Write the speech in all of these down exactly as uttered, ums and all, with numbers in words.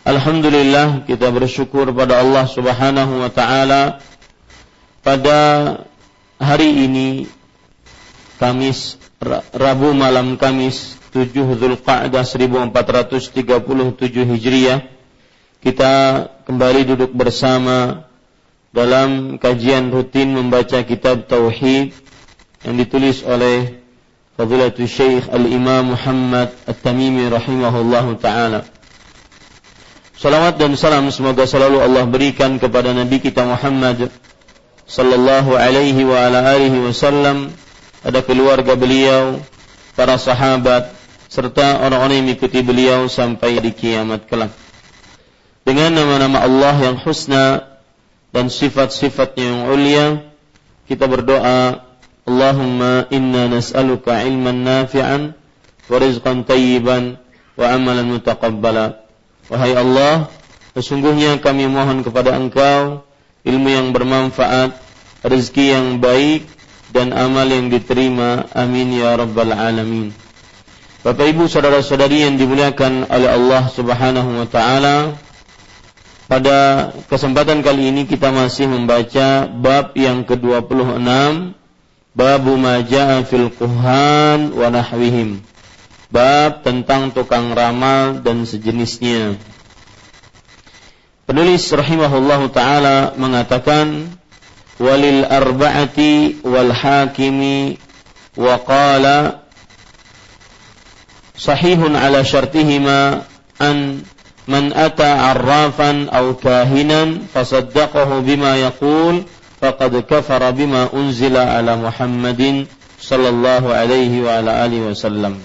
Alhamdulillah, kita bersyukur pada Allah Subhanahu wa taala. Pada hari ini Kamis, Rabu malam Kamis, tujuh Zulqa'dah seribu empat ratus tiga puluh tujuh Hijriah, kita kembali duduk bersama dalam kajian rutin membaca kitab Tauhid yang ditulis oleh Fadilatul Syekh Al-Imam Muhammad At-Tamimi rahimahullahu taala. Salawat dan salam semoga selalu Allah berikan kepada Nabi kita Muhammad sallallahu alaihi wa ala alihi wasallam, ada keluarga beliau, para sahabat, serta orang-orang yang mengikuti beliau sampai di kiamat kelak. Dengan nama-nama Allah yang husna dan sifat-sifatnya yang ulia, kita berdoa, Allahumma inna nas'aluka ilman nafi'an wa rizqan tayyiban wa amalan mutaqabbala. Wahai Allah, sesungguhnya kami mohon kepada Engkau ilmu yang bermanfaat, rezeki yang baik, dan amal yang diterima. Amin ya rabbal alamin. Bapak ibu saudara-saudari yang dimuliakan oleh Allah subhanahu wa ta'ala, pada kesempatan kali ini kita masih membaca bab yang ke dua puluh enam, Babu ma ja'a fil kuhan wa nahwihim, bab tentang tukang ramal dan sejenisnya. Penulis rahimahullahu ta'ala mengatakan, walil arba'ati wal hakimi wa qala sahihun ala syartihima an man ata arrafan aw kahinan fasaddaqahu bima yaqul faqad kafara bima unzila ala Muhammadin sallallahu alaihi wa ala alihi wasallam.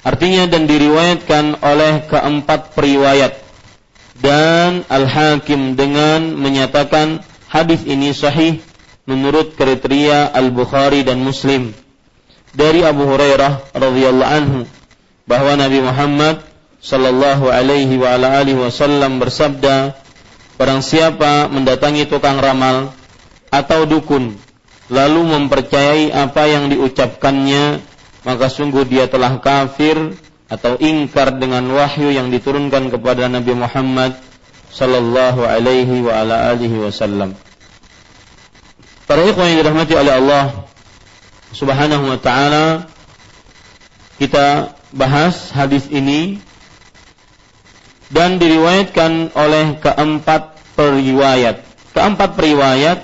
Artinya, dan diriwayatkan oleh keempat periwayat, dan Al-Hakim dengan menyatakan hadis ini sahih menurut kriteria Al-Bukhari dan Muslim dari Abu Hurairah radhiyallahu anhu bahwa Nabi Muhammad sallallahu alaihi wa ala alihi wasallam bersabda, barang siapa mendatangi tukang ramal atau dukun lalu mempercayai apa yang diucapkannya, maka sungguh dia telah kafir atau ingkar dengan wahyu yang diturunkan kepada Nabi Muhammad sallallahu alaihi wa ala alihi wasallam. Para ikhwan yang dirahmati oleh Allah subhanahu wa ta'ala, kita bahas hadis ini dan diriwayatkan oleh keempat periwayat. Keempat periwayat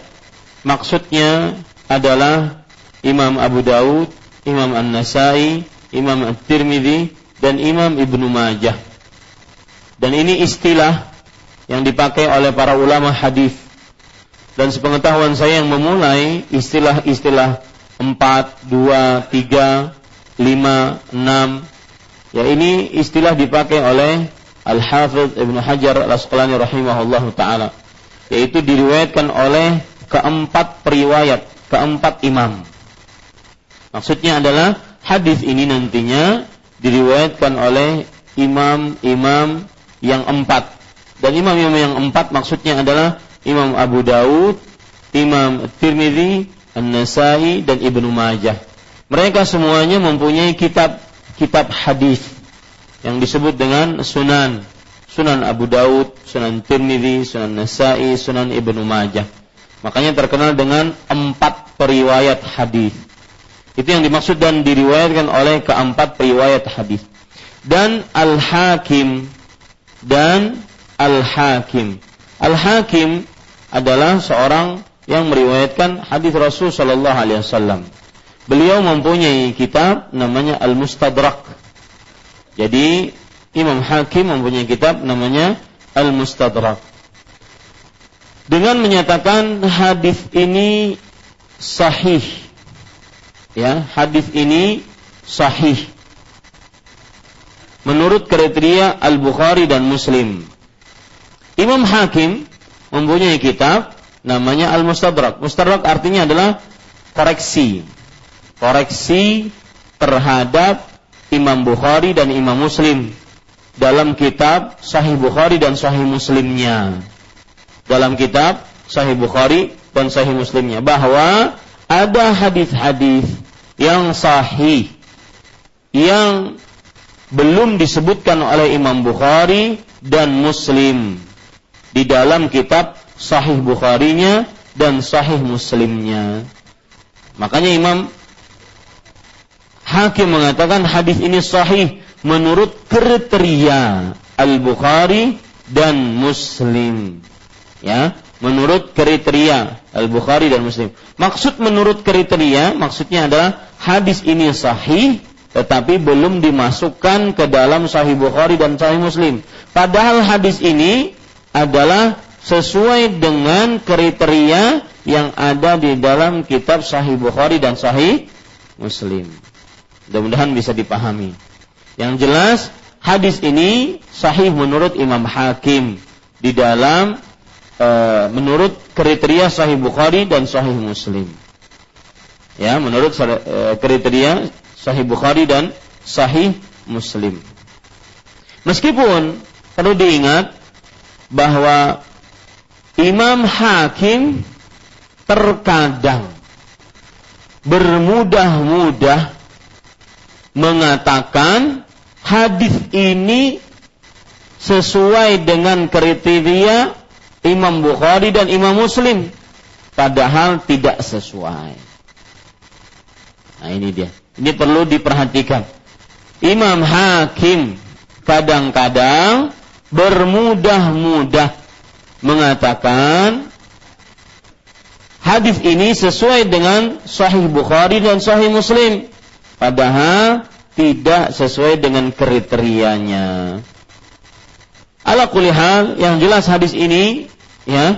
maksudnya adalah Imam Abu Daud, Imam An-Nasa'i, Imam At-Tirmizi, dan Imam Ibnu Majah. Dan ini istilah yang dipakai oleh para ulama hadis. Dan sepengetahuan saya yang memulai istilah-istilah empat, dua, tiga lima, enam. Ya, ini istilah dipakai oleh Al-Hafidz Ibnu Hajar Al-Asqalani rahimahullahu ta'ala, yaitu diriwayatkan oleh keempat periwayat, keempat imam. Maksudnya adalah hadis ini nantinya diriwayatkan oleh imam-imam yang empat. Dan imam-imam yang empat maksudnya adalah Imam Abu Daud, Imam At-Tirmizi, An-Nasa'i, dan Ibnu Majah. Mereka semuanya mempunyai kitab kitab hadis yang disebut dengan Sunan. Sunan Abu Daud, Sunan Tirmizi, Sunan Nasa'i, Sunan Ibnu Majah. Makanya terkenal dengan empat periwayat hadis. Itu yang dimaksud dan diriwayatkan oleh keempat periwayat hadis. Dan Al-Hakim dan Al-Hakim. Al-Hakim adalah seorang yang meriwayatkan hadis Rasul sallallahu alaihi wasallam. Beliau mempunyai kitab namanya Al-Mustadrak. Jadi Imam Hakim mempunyai kitab namanya Al-Mustadrak. Dengan menyatakan hadis ini sahih. Ya, hadis ini sahih menurut kriteria Al-Bukhari dan Muslim. Imam Hakim mempunyai kitab namanya Al-Mustadrak. Mustadrak artinya adalah koreksi. Koreksi terhadap Imam Bukhari dan Imam Muslim dalam kitab Sahih Bukhari dan Sahih Muslimnya. Dalam kitab Sahih Bukhari dan Sahih Muslimnya bahwa ada hadis-hadis yang sahih yang belum disebutkan oleh Imam Bukhari dan Muslim di dalam kitab Sahih Bukharinya dan Sahih Muslimnya. Makanya Imam Hakim mengatakan hadis ini sahih menurut kriteria Al-Bukhari dan Muslim. Ya, menurut kriteria Al-Bukhari dan Muslim. Maksud menurut kriteria, maksudnya adalah hadis ini sahih tetapi belum dimasukkan ke dalam Sahih Bukhari dan Sahih Muslim. Padahal hadis ini adalah sesuai dengan kriteria yang ada di dalam kitab Sahih Bukhari dan Sahih Muslim. Mudah-mudahan bisa dipahami. Yang jelas, hadis ini sahih menurut Imam Hakim di dalam menurut kriteria Sahih Bukhari dan Sahih Muslim. Ya, menurut kriteria Sahih Bukhari dan Sahih Muslim. Meskipun perlu diingat bahwa Imam Hakim terkadang bermudah-mudah mengatakan hadis ini sesuai dengan kriteria Imam Bukhari dan Imam Muslim, padahal tidak sesuai. Nah, ini dia. Ini perlu diperhatikan. Imam Hakim kadang-kadang bermudah-mudah mengatakan hadis ini sesuai dengan Sahih Bukhari dan Sahih Muslim, padahal tidak sesuai dengan kriterianya. Ala kulli hal, yang jelas hadis ini ya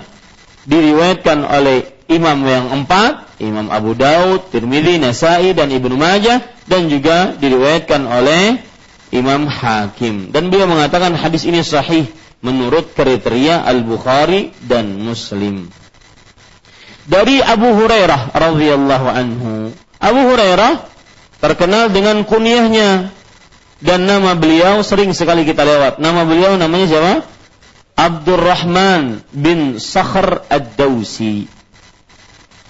diriwayatkan oleh imam yang empat, Imam Abu Daud, Tirmizi, Nasa'i, dan Ibnu Majah, dan juga diriwayatkan oleh Imam Hakim. Dan beliau mengatakan hadis ini sahih menurut kriteria Al-Bukhari dan Muslim. Dari Abu Hurairah radhiyallahu anhu. Abu Hurairah terkenal dengan kunyahnya. Dan nama beliau sering sekali kita lewat. Nama beliau namanya siapa? Abdurrahman bin Sakhr Ad-Dausi.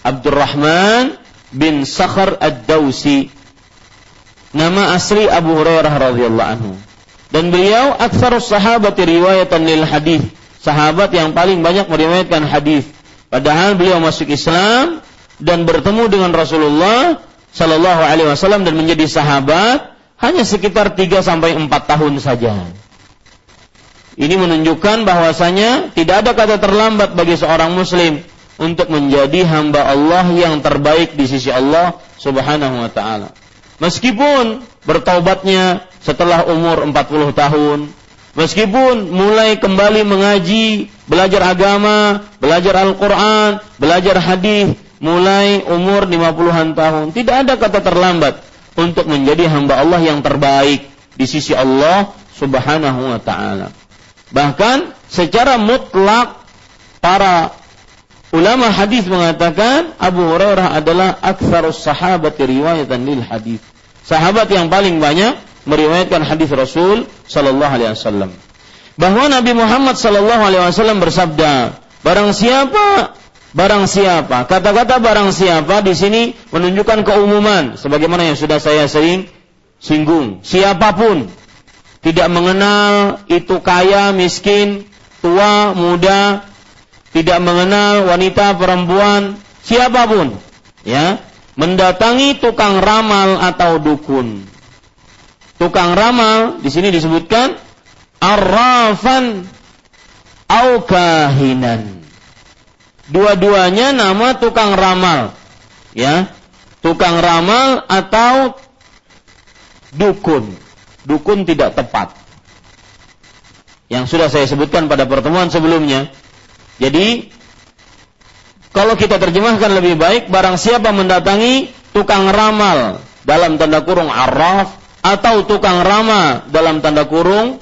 Abdurrahman bin Sakhr Ad-Dausi. Nama asli Abu Hurairah radhiyallahu anhu. Dan beliau aktsarus sahabati riwayatan lil hadis. Sahabat yang paling banyak meriwayatkan hadis. Padahal beliau masuk Islam dan bertemu dengan Rasulullah sallallahu alaihi wasallam dan menjadi sahabat hanya sekitar tiga sampai empat tahun saja. Ini menunjukkan bahwasanya tidak ada kata terlambat bagi seorang muslim untuk menjadi hamba Allah yang terbaik di sisi Allah Subhanahu wa taala. Meskipun bertaubatnya setelah umur empat puluh tahun, meskipun mulai kembali mengaji, belajar agama, belajar Al-Qur'an, belajar hadis mulai umur lima puluhan tahun, tidak ada kata terlambat. untuk menjadi hamba Allah yang terbaik di sisi Allah Subhanahu wa ta'ala. Bahkan secara mutlak para ulama hadis mengatakan Abu Hurairah adalah aktsarus sahabati riwayatan lil hadis. Sahabat yang paling banyak meriwayatkan hadis Rasul sallallahu alaihi wasallam. Bahwa Nabi Muhammad sallallahu alaihi wasallam bersabda, barang siapa Barang siapa, kata-kata barang siapa di sini menunjukkan keumuman, sebagaimana yang sudah saya sering singgung. Siapapun, tidak mengenal itu kaya, miskin, tua, muda, tidak mengenal wanita, perempuan, siapapun, ya, mendatangi tukang ramal atau dukun. Tukang ramal di sini disebutkan arrafan au kahinan. Dua-duanya nama tukang ramal, ya, tukang ramal atau dukun. Dukun tidak tepat, yang sudah saya sebutkan pada pertemuan sebelumnya. Jadi, kalau kita terjemahkan lebih baik, barang siapa mendatangi tukang ramal dalam tanda kurung arraf atau tukang ramal dalam tanda kurung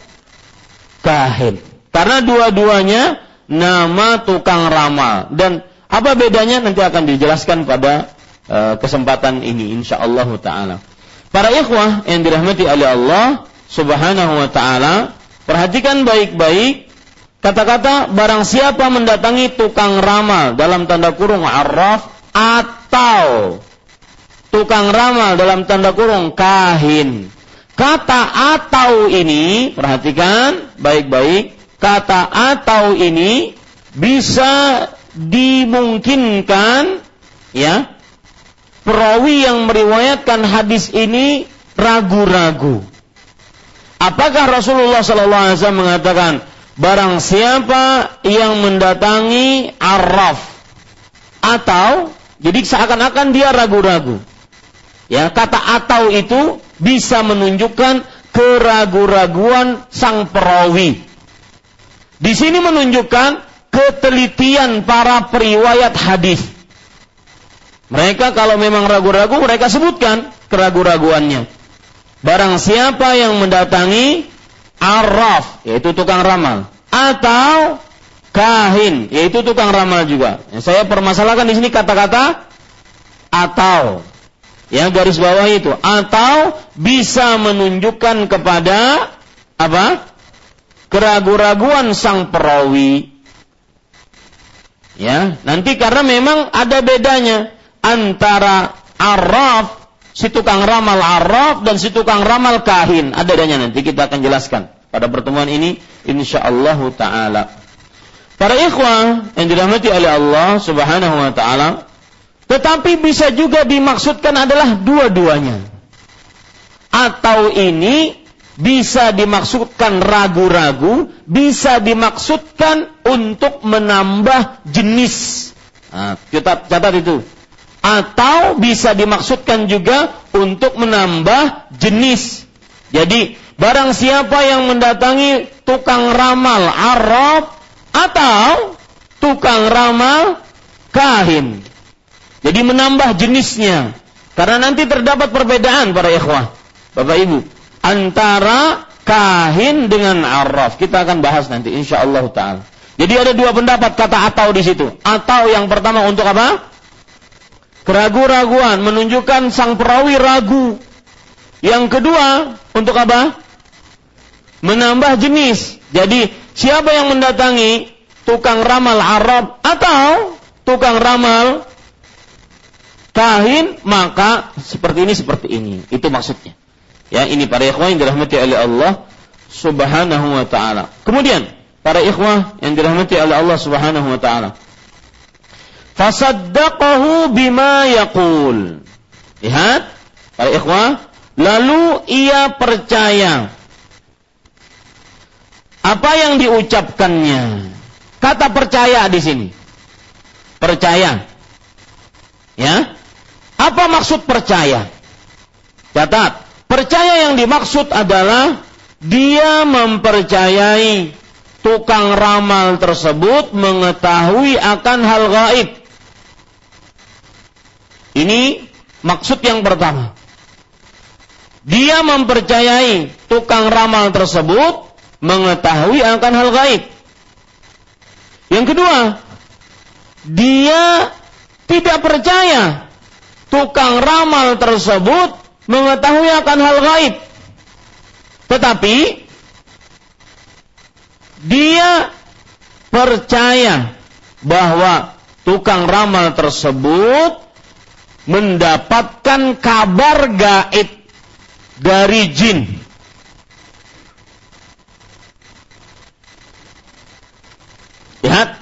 kahin. Karena dua-duanya nama tukang ramal. Dan apa bedanya nanti akan dijelaskan pada uh, kesempatan ini insyaallah ta'ala. Para ikhwah yang dirahmati oleh Allah subhanahu wa ta'ala, perhatikan baik-baik kata-kata barang siapa mendatangi tukang ramal dalam tanda kurung arraf atau tukang ramal dalam tanda kurung kahin. Kata atau ini, perhatikan baik-baik, kata atau ini bisa dimungkinkan, ya, perawi yang meriwayatkan hadis ini ragu-ragu. Apakah Rasulullah sallallahu alaihi wasallam mengatakan barang siapa yang mendatangi arraf atau, jadi seakan-akan dia ragu-ragu. Ya, kata atau itu bisa menunjukkan keragu-raguan sang perawi. Di sini menunjukkan ketelitian para periwayat hadis. Mereka kalau memang ragu-ragu, mereka sebutkan keragu-raguannya. Barang siapa yang mendatangi arraf, yaitu tukang ramal, atau kahin, yaitu tukang ramal juga. Yang saya permasalahkan di sini kata-kata atau. Yang garis bawah itu, atau bisa menunjukkan kepada apa? Keragu-raguan sang perawi, ya, nanti karena memang ada bedanya antara arraf, si tukang ramal arraf, dan si tukang ramal kahin. Ada bedanya, nanti kita akan jelaskan pada pertemuan ini insyaallah ta'ala. Para ikhwah yang dirahmati oleh Allah subhanahu wa ta'ala, tetapi bisa juga dimaksudkan adalah dua-duanya. Atau ini bisa dimaksudkan ragu-ragu, bisa dimaksudkan untuk menambah jenis. Nah, kita catat itu. Atau bisa dimaksudkan juga untuk menambah jenis. Jadi, barang siapa yang mendatangi tukang ramal arraf atau tukang ramal kahin. Jadi menambah jenisnya. Karena nanti terdapat perbedaan para ikhwah, Bapak Ibu, antara kahin dengan arraf. Kita akan bahas nanti insyaallah ta'ala. Jadi ada dua pendapat kata atau di situ. Atau yang pertama untuk apa? Keragu-raguan, menunjukkan sang perawi ragu. Yang kedua untuk apa? Menambah jenis. Jadi siapa yang mendatangi tukang ramal arraf atau tukang ramal kahin, maka seperti ini, seperti ini. Itu maksudnya. Ya, ini para ikhwah yang dirahmati oleh Allah subhanahu wa ta'ala. Kemudian, para ikhwah yang dirahmati oleh Allah subhanahu wa ta'ala, fasaddaqahu bima yaqul. Lihat, para ikhwah, lalu ia percaya apa yang diucapkannya. Kata percaya di sini. Percaya. Ya. Apa maksud percaya? Catat. Percaya yang dimaksud adalah dia mempercayai tukang ramal tersebut mengetahui akan hal gaib. Ini maksud yang pertama. dia mempercayai tukang ramal tersebut mengetahui akan hal gaib. Yang kedua, dia tidak percaya tukang ramal tersebut mengetahui akan hal gaib, tetapi dia percaya bahwa tukang ramal tersebut mendapatkan kabar gaib dari jin. Lihat,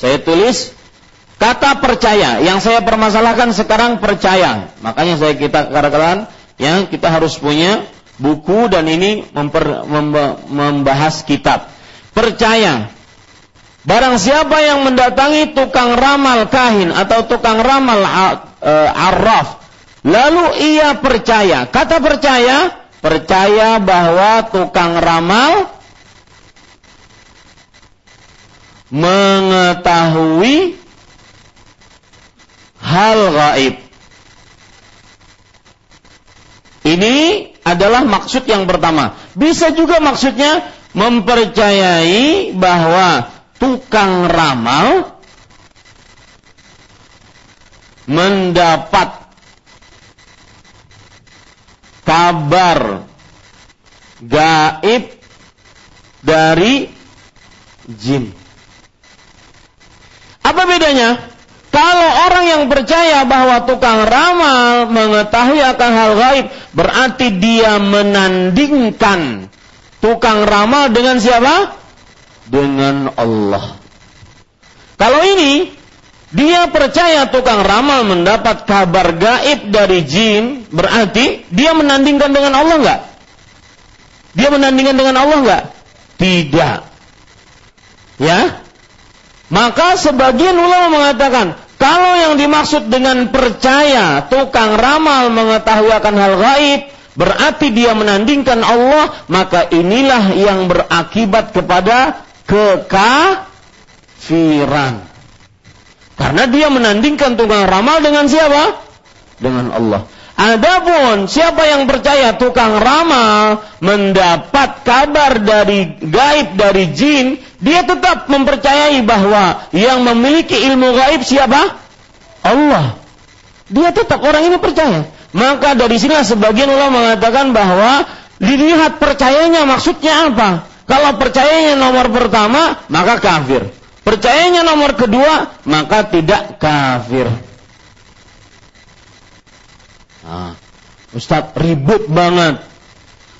saya tulis kata percaya. Yang saya permasalahkan sekarang percaya. Makanya saya kita katakan yang kita harus punya buku dan ini memper, membahas kitab. Percaya. Barang siapa yang mendatangi tukang ramal kahin atau tukang ramal arraf, lalu ia percaya. Kata percaya, percaya bahwa tukang ramal mengetahui hal gaib. Ini adalah maksud yang pertama. Bisa juga maksudnya mempercayai bahwa tukang ramal mendapat kabar gaib dari jin. Apa bedanya? Kalau orang yang percaya bahwa tukang ramal mengetahui akan hal gaib, berarti dia menandingkan tukang ramal dengan siapa? Dengan Allah. Kalau ini dia percaya tukang ramal mendapat kabar gaib dari jin, berarti dia menandingkan dengan Allah enggak? Dia menandingkan dengan Allah enggak? Tidak. Ya? Maka sebagian ulama mengatakan, kalau yang dimaksud dengan percaya tukang ramal mengetahui akan hal gaib berarti dia menandingkan Allah, maka inilah yang berakibat kepada kekafiran. Karena dia menandingkan tukang ramal dengan siapa? Dengan Allah. Adapun siapa yang percaya tukang ramal mendapat kabar dari gaib dari jin, dia tetap mempercayai bahwa yang memiliki ilmu gaib siapa? Allah. Dia tetap, orang ini percaya. Maka dari sinilah sebagian ulama mengatakan bahwa dilihat percayanya maksudnya apa. Kalau percayanya nomor pertama, maka kafir. Percayanya nomor kedua, maka tidak kafir. Nah, Ustaz ribut banget.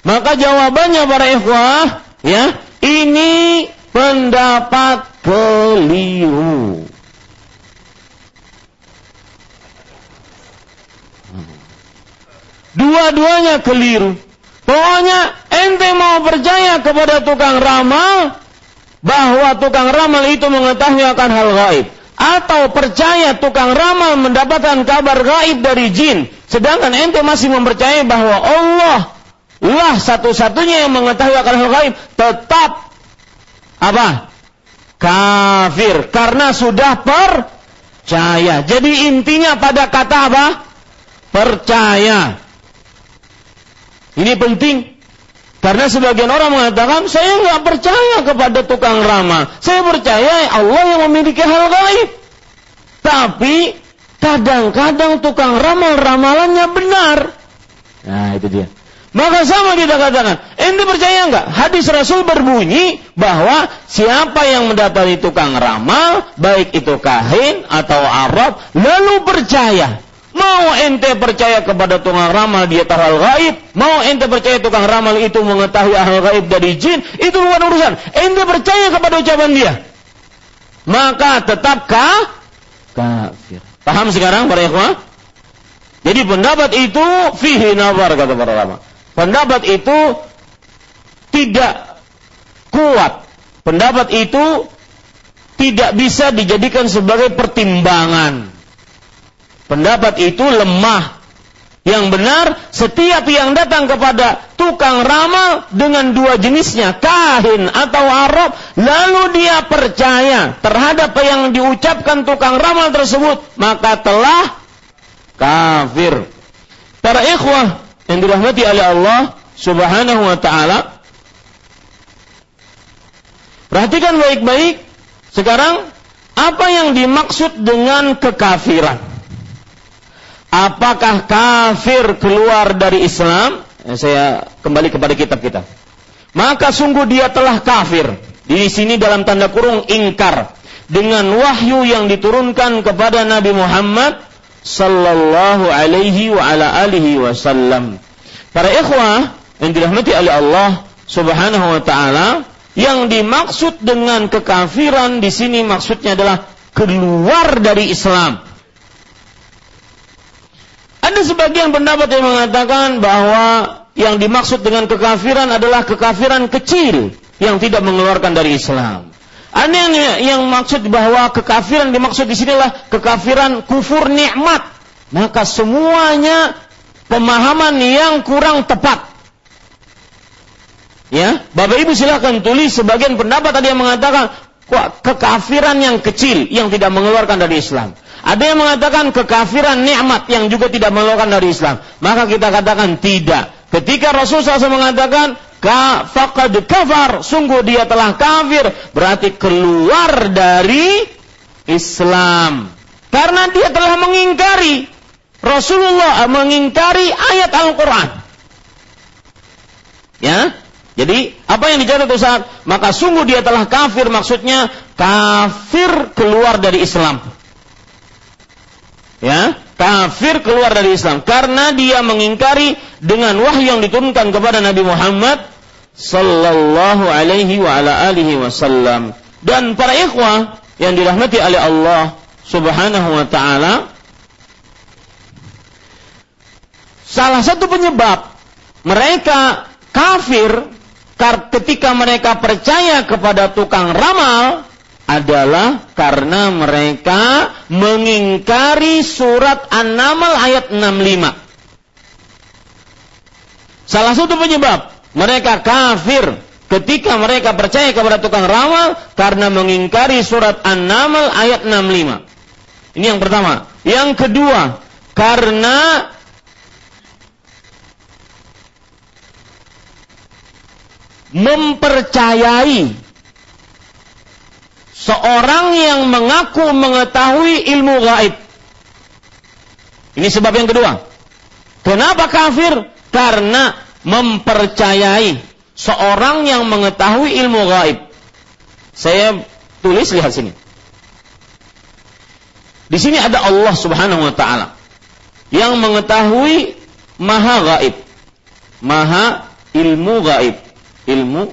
Maka jawabannya para ikhwah, ya, ini pendapat keliru. Dua-duanya keliru. Pokoknya ente mau percaya kepada tukang ramal bahwa tukang ramal itu mengetahui akan hal gaib, atau percaya tukang ramal mendapatkan kabar gaib dari jin, sedangkan ente masih mempercayai bahwa Allah lah satu-satunya yang mengetahui akan hal gaib, tetap apa? Kafir, karena sudah percaya. Jadi intinya pada kata apa? Percaya. Ini penting. Karena sebagian orang mengatakan, saya nggak percaya kepada tukang ramal, saya percaya Allah yang memiliki hal gaib. Tapi kadang-kadang tukang ramal ramalannya benar. Nah itu dia. Maka sama kita katakan, ente percaya nggak? Hadis Rasul berbunyi bahwa siapa yang mendapati tukang ramal, baik itu kahin atau arab, lalu percaya. Mau ente percaya kepada tukang ramal dia tahu hal gaib, mau ente percaya tukang ramal itu mengetahui hal gaib dari jin, itu bukan urusan. Ente percaya kepada ucapan dia, maka tetap ka? kafir. Paham sekarang para ikhwan? Jadi pendapat itu fihi nazar kata para ulama. Pendapat itu tidak kuat. Pendapat itu tidak bisa dijadikan sebagai pertimbangan. Pendapat itu lemah. Yang benar, setiap yang datang kepada tukang ramal dengan dua jenisnya, kahin atau arab, lalu dia percaya terhadap yang diucapkan tukang ramal tersebut, maka telah kafir. Para ikhwah yang dirahmati oleh Allah Subhanahu wa ta'ala. Perhatikan baik-baik sekarang apa yang dimaksud dengan kekafiran. Apakah kafir keluar dari Islam? Saya kembali kepada kitab kita. Maka sungguh dia telah kafir. Di sini dalam tanda kurung ingkar dengan wahyu yang diturunkan kepada Nabi Muhammad sallallahu alaihi wa ala alihi wasallam. Para ikhwah yang dirahmati oleh Allah Subhanahu wa taala, yang dimaksud dengan kekafiran di sini maksudnya adalah keluar dari Islam. Ada sebagian pendapat yang mengatakan bahwa yang dimaksud dengan kekafiran adalah kekafiran kecil yang tidak mengeluarkan dari Islam. Ada yang, yang maksud bahwa kekafiran dimaksud di sini adalah kekafiran kufur nikmat. Maka semuanya pemahaman yang kurang tepat. Ya, Bapak Ibu silakan tulis sebagian pendapat tadi yang mengatakan kekafiran yang kecil yang tidak mengeluarkan dari Islam. Ada yang mengatakan kekafiran nikmat yang juga tidak mengeluarkan dari Islam. Maka kita katakan tidak. Ketika Rasulullah shallallahu alaihi wasallam mengatakan faqad kafar, sungguh dia telah kafir, berarti keluar dari Islam. Karena dia telah mengingkari Rasulullah, mengingkari ayat Al-Quran. Ya, jadi apa yang dicatat Ustaz? Maka sungguh dia telah kafir, maksudnya kafir keluar dari Islam. Ya, kafir keluar dari Islam karena dia mengingkari dengan wahyu yang diturunkan kepada Nabi Muhammad sallallahu alaihi wa ala alihi wasallam. Dan para ikhwah yang dirahmati oleh Allah Subhanahu wa taala, salah satu penyebab mereka kafir ketika mereka percaya kepada tukang ramal adalah karena mereka mengingkari surat An-Naml ayat enam puluh lima. Salah satu penyebab mereka kafir ketika mereka percaya kepada tukang ramal karena mengingkari surat An-Naml ayat enam puluh lima. Ini yang pertama. Yang kedua, karena mempercayai seorang yang mengaku mengetahui ilmu gaib. Ini sebab yang kedua. Kenapa kafir? Karena mempercayai seorang yang mengetahui ilmu gaib. Saya tulis, lihat sini. Di sini ada Allah Subhanahu wa taala yang mengetahui maha gaib. Maha ilmu gaib. Ilmu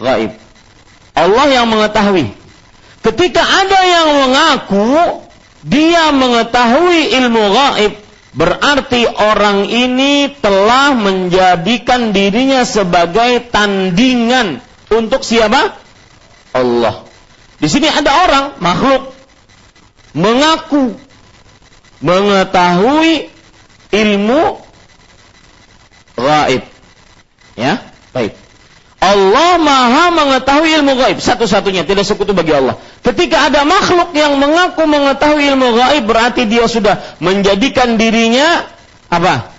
gaib. Allah yang mengetahui. Ketika ada yang mengaku dia mengetahui ilmu gaib, berarti orang ini telah menjadikan dirinya sebagai tandingan untuk siapa? Allah. Di sini ada orang, makhluk, mengaku mengetahui ilmu gaib. Ya, baik. Allah maha mengetahui ilmu gaib, satu-satunya, tidak sekutu bagi Allah. Ketika ada makhluk yang mengaku mengetahui ilmu gaib, berarti dia sudah menjadikan dirinya apa?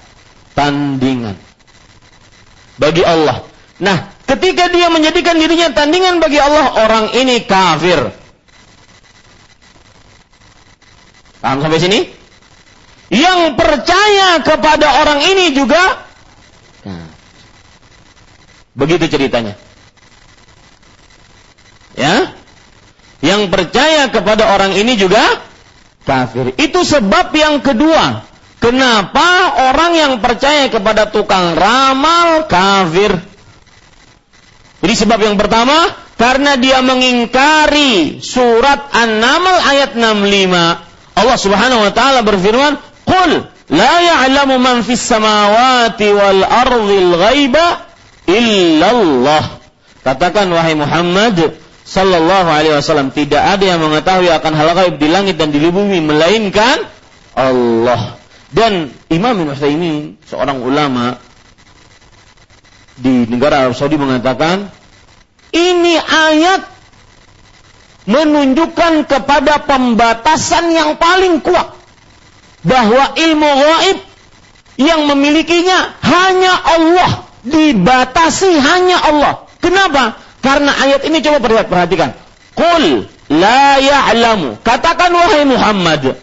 Tandingan bagi Allah. Nah, ketika dia menjadikan dirinya tandingan bagi Allah, orang ini kafir. Paham sampai sini? Yang percaya kepada orang ini juga. Begitu ceritanya. Ya. Yang percaya kepada orang ini juga kafir. Itu sebab yang kedua. Kenapa orang yang percaya kepada tukang ramal kafir? Jadi sebab yang pertama, karena dia mengingkari surat An-Naml ayat enam puluh lima. Allah Subhanahu wa taala berfirman, "Qul la ya'lamu man fis samawati wal ardhil ghaiba illallah." Katakan wahai Muhammad sallallahu alaihi wasallam, tidak ada yang mengetahui akan hal gaib di langit dan di bumi melainkan Allah. Dan Imam bin Husain, seorang ulama di negara Arab Saudi, mengatakan ini ayat menunjukkan kepada pembatasan yang paling kuat bahwa ilmu gaib Yang memilikinya hanya Allah. Dibatasi hanya Allah. Kenapa? Karena ayat ini, coba perhatikan. Qul la ya'lamu. Katakan wahai Muhammad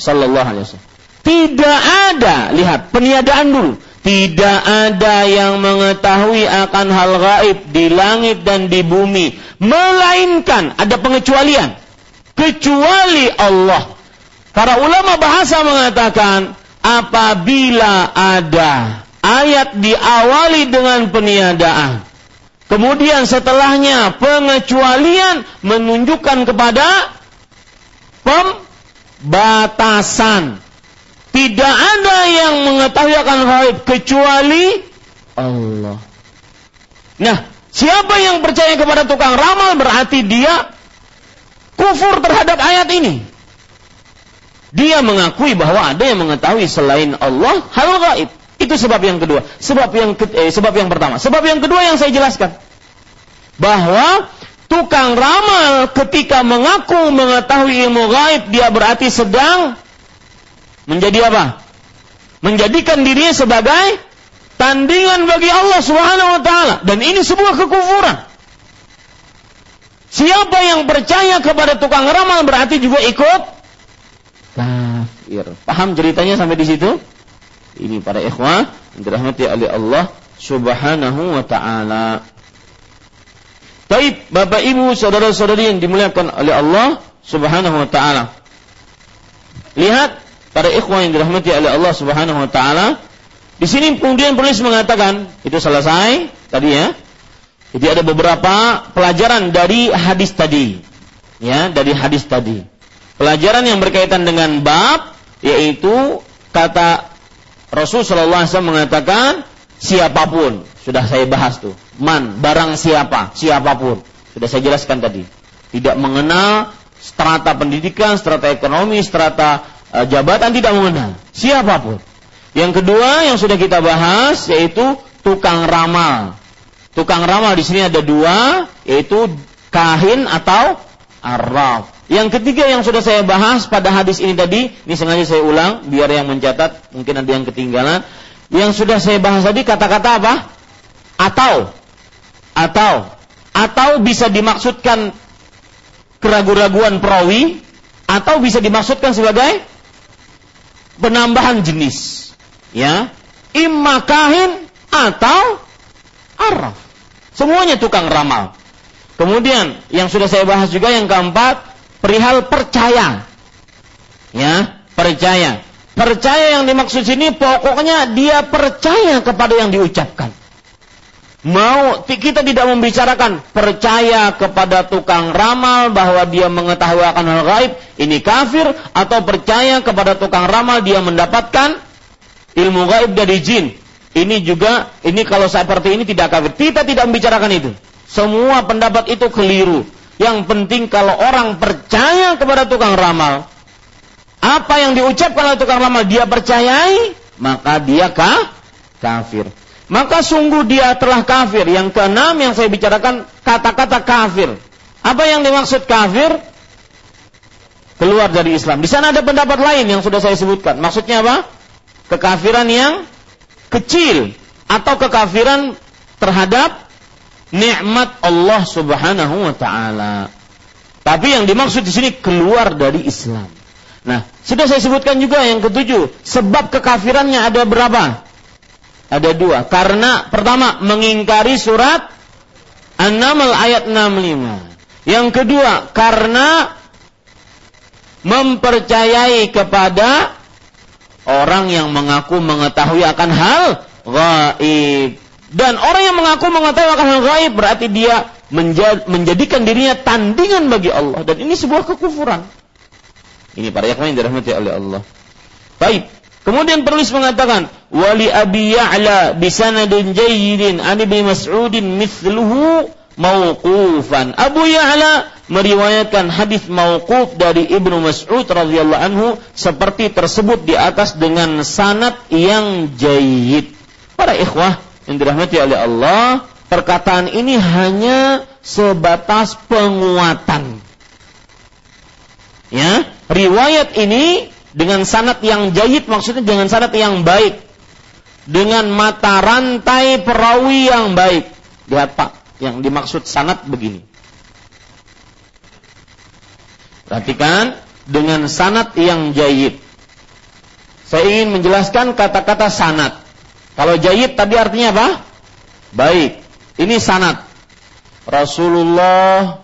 sallallahu alaihi wasallam. Tidak ada, lihat peniadaan dulu. Tidak ada yang mengetahui akan hal gaib di langit dan di bumi, melainkan ada pengecualian, kecuali Allah. Para ulama bahasa mengatakan, apabila ada ayat diawali dengan peniadaan, kemudian setelahnya pengecualian, menunjukkan kepada pembatasan. Tidak ada yang mengetahui akan ghaib kecuali Allah. Nah, siapa yang percaya kepada tukang ramal berarti dia kufur terhadap ayat ini. Dia mengakui bahwa ada yang mengetahui selain Allah hal ghaib. Itu sebab yang kedua. Sebab yang ke, eh, sebab yang pertama. Sebab yang kedua yang saya jelaskan, bahwa tukang ramal ketika mengaku mengetahui ilmu ghaib, dia berarti sedang menjadi apa? Menjadikan dirinya sebagai tandingan bagi Allah Subhanahu wa taala, dan ini sebuah kekufuran. Siapa yang percaya kepada tukang ramal berarti juga ikut kafir. Paham ceritanya sampai di situ? Ini para ikhwah yang dirahmati oleh Allah Subhanahu wa taala. Baik, Bapak Ibu, saudara-saudari yang dimuliakan oleh Allah Subhanahu wa taala. Lihat para ikhwan yang dirahmati oleh Allah Subhanahu wa taala, di sini kemudian penulis mengatakan, itu selesai tadi ya. Jadi ada beberapa pelajaran dari hadis tadi. Ya, dari hadis tadi. Pelajaran yang berkaitan dengan bab, yaitu kata Rasul sallallahu alaihi wasallam mengatakan siapapun, sudah saya bahas tuh. Man, barang siapa, siapapun. Sudah saya jelaskan tadi. Tidak mengenal strata pendidikan, strata ekonomi, strata jabatan, tidak mengenal siapapun. Yang kedua yang sudah kita bahas yaitu tukang ramal. Tukang ramal di sini ada dua, yaitu kahin atau arraf. Yang ketiga yang sudah saya bahas pada hadis ini tadi, ini sengaja saya ulang biar yang mencatat mungkin ada yang ketinggalan. Yang sudah saya bahas tadi kata-kata apa? Atau, atau, atau bisa dimaksudkan keraguan-raguan perawi, atau bisa dimaksudkan sebagai penambahan jenis, ya, imma kahin atau arraf, semuanya tukang ramal. Kemudian yang sudah saya bahas juga yang keempat, perihal percaya, ya, percaya. Percaya yang dimaksud sini pokoknya dia percaya kepada yang diucapkan. Mau kita tidak membicarakan percaya kepada tukang ramal bahwa dia mengetahui akan hal gaib, ini kafir, atau percaya kepada tukang ramal dia mendapatkan ilmu gaib dari jin, ini juga, ini kalau seperti ini tidak kafir. Kita tidak membicarakan itu. Semua pendapat itu keliru. Yang penting kalau orang percaya kepada tukang ramal, apa yang diucapkan oleh tukang ramal dia percayai, maka dia kah? kafir. Maka sungguh dia telah kafir. Yang keenam yang saya bicarakan kata-kata kafir. Apa yang dimaksud kafir? Keluar dari Islam. Di sana ada pendapat lain yang sudah saya sebutkan. Maksudnya apa? Kekafiran yang kecil atau kekafiran terhadap nikmat Allah Subhanahu wa taala. Tapi yang dimaksud di sini keluar dari Islam. Nah, sudah saya sebutkan juga yang ketujuh, sebab kekafirannya ada berapa? Ada dua. Karena pertama mengingkari surat An-Naml ayat enam puluh lima. Yang kedua karena mempercayai kepada orang yang mengaku mengetahui akan hal gaib. Dan orang yang mengaku mengetahui akan hal gaib berarti dia menjadikan dirinya tandingan bagi Allah. Dan ini sebuah kekufuran. Ini para ikhwan yang dirahmati oleh Allah. Baik. Kemudian penulis mengatakan, wali Abi Ya'la bisanadin jayyidin an Ibnu Mas'udin mithluhu mauqufan. Abu Ya'la meriwayatkan hadis mauquf dari Ibnu Mas'ud radhiyallahu anhu seperti tersebut di atas dengan sanad yang jayyid. Para ikhwah yang dirahmati oleh Allah, perkataan ini hanya sebatas penguatan. Ya, riwayat ini dengan sanad yang jayyid maksudnya dengan sanad yang baik, dengan mata rantai perawi yang baik. Lihat Pak, yang dimaksud sanad begini. Perhatikan, dengan sanad yang jayyid. Saya ingin menjelaskan kata-kata sanad. Kalau jayyid tadi artinya apa? Baik. Ini sanad. Rasulullah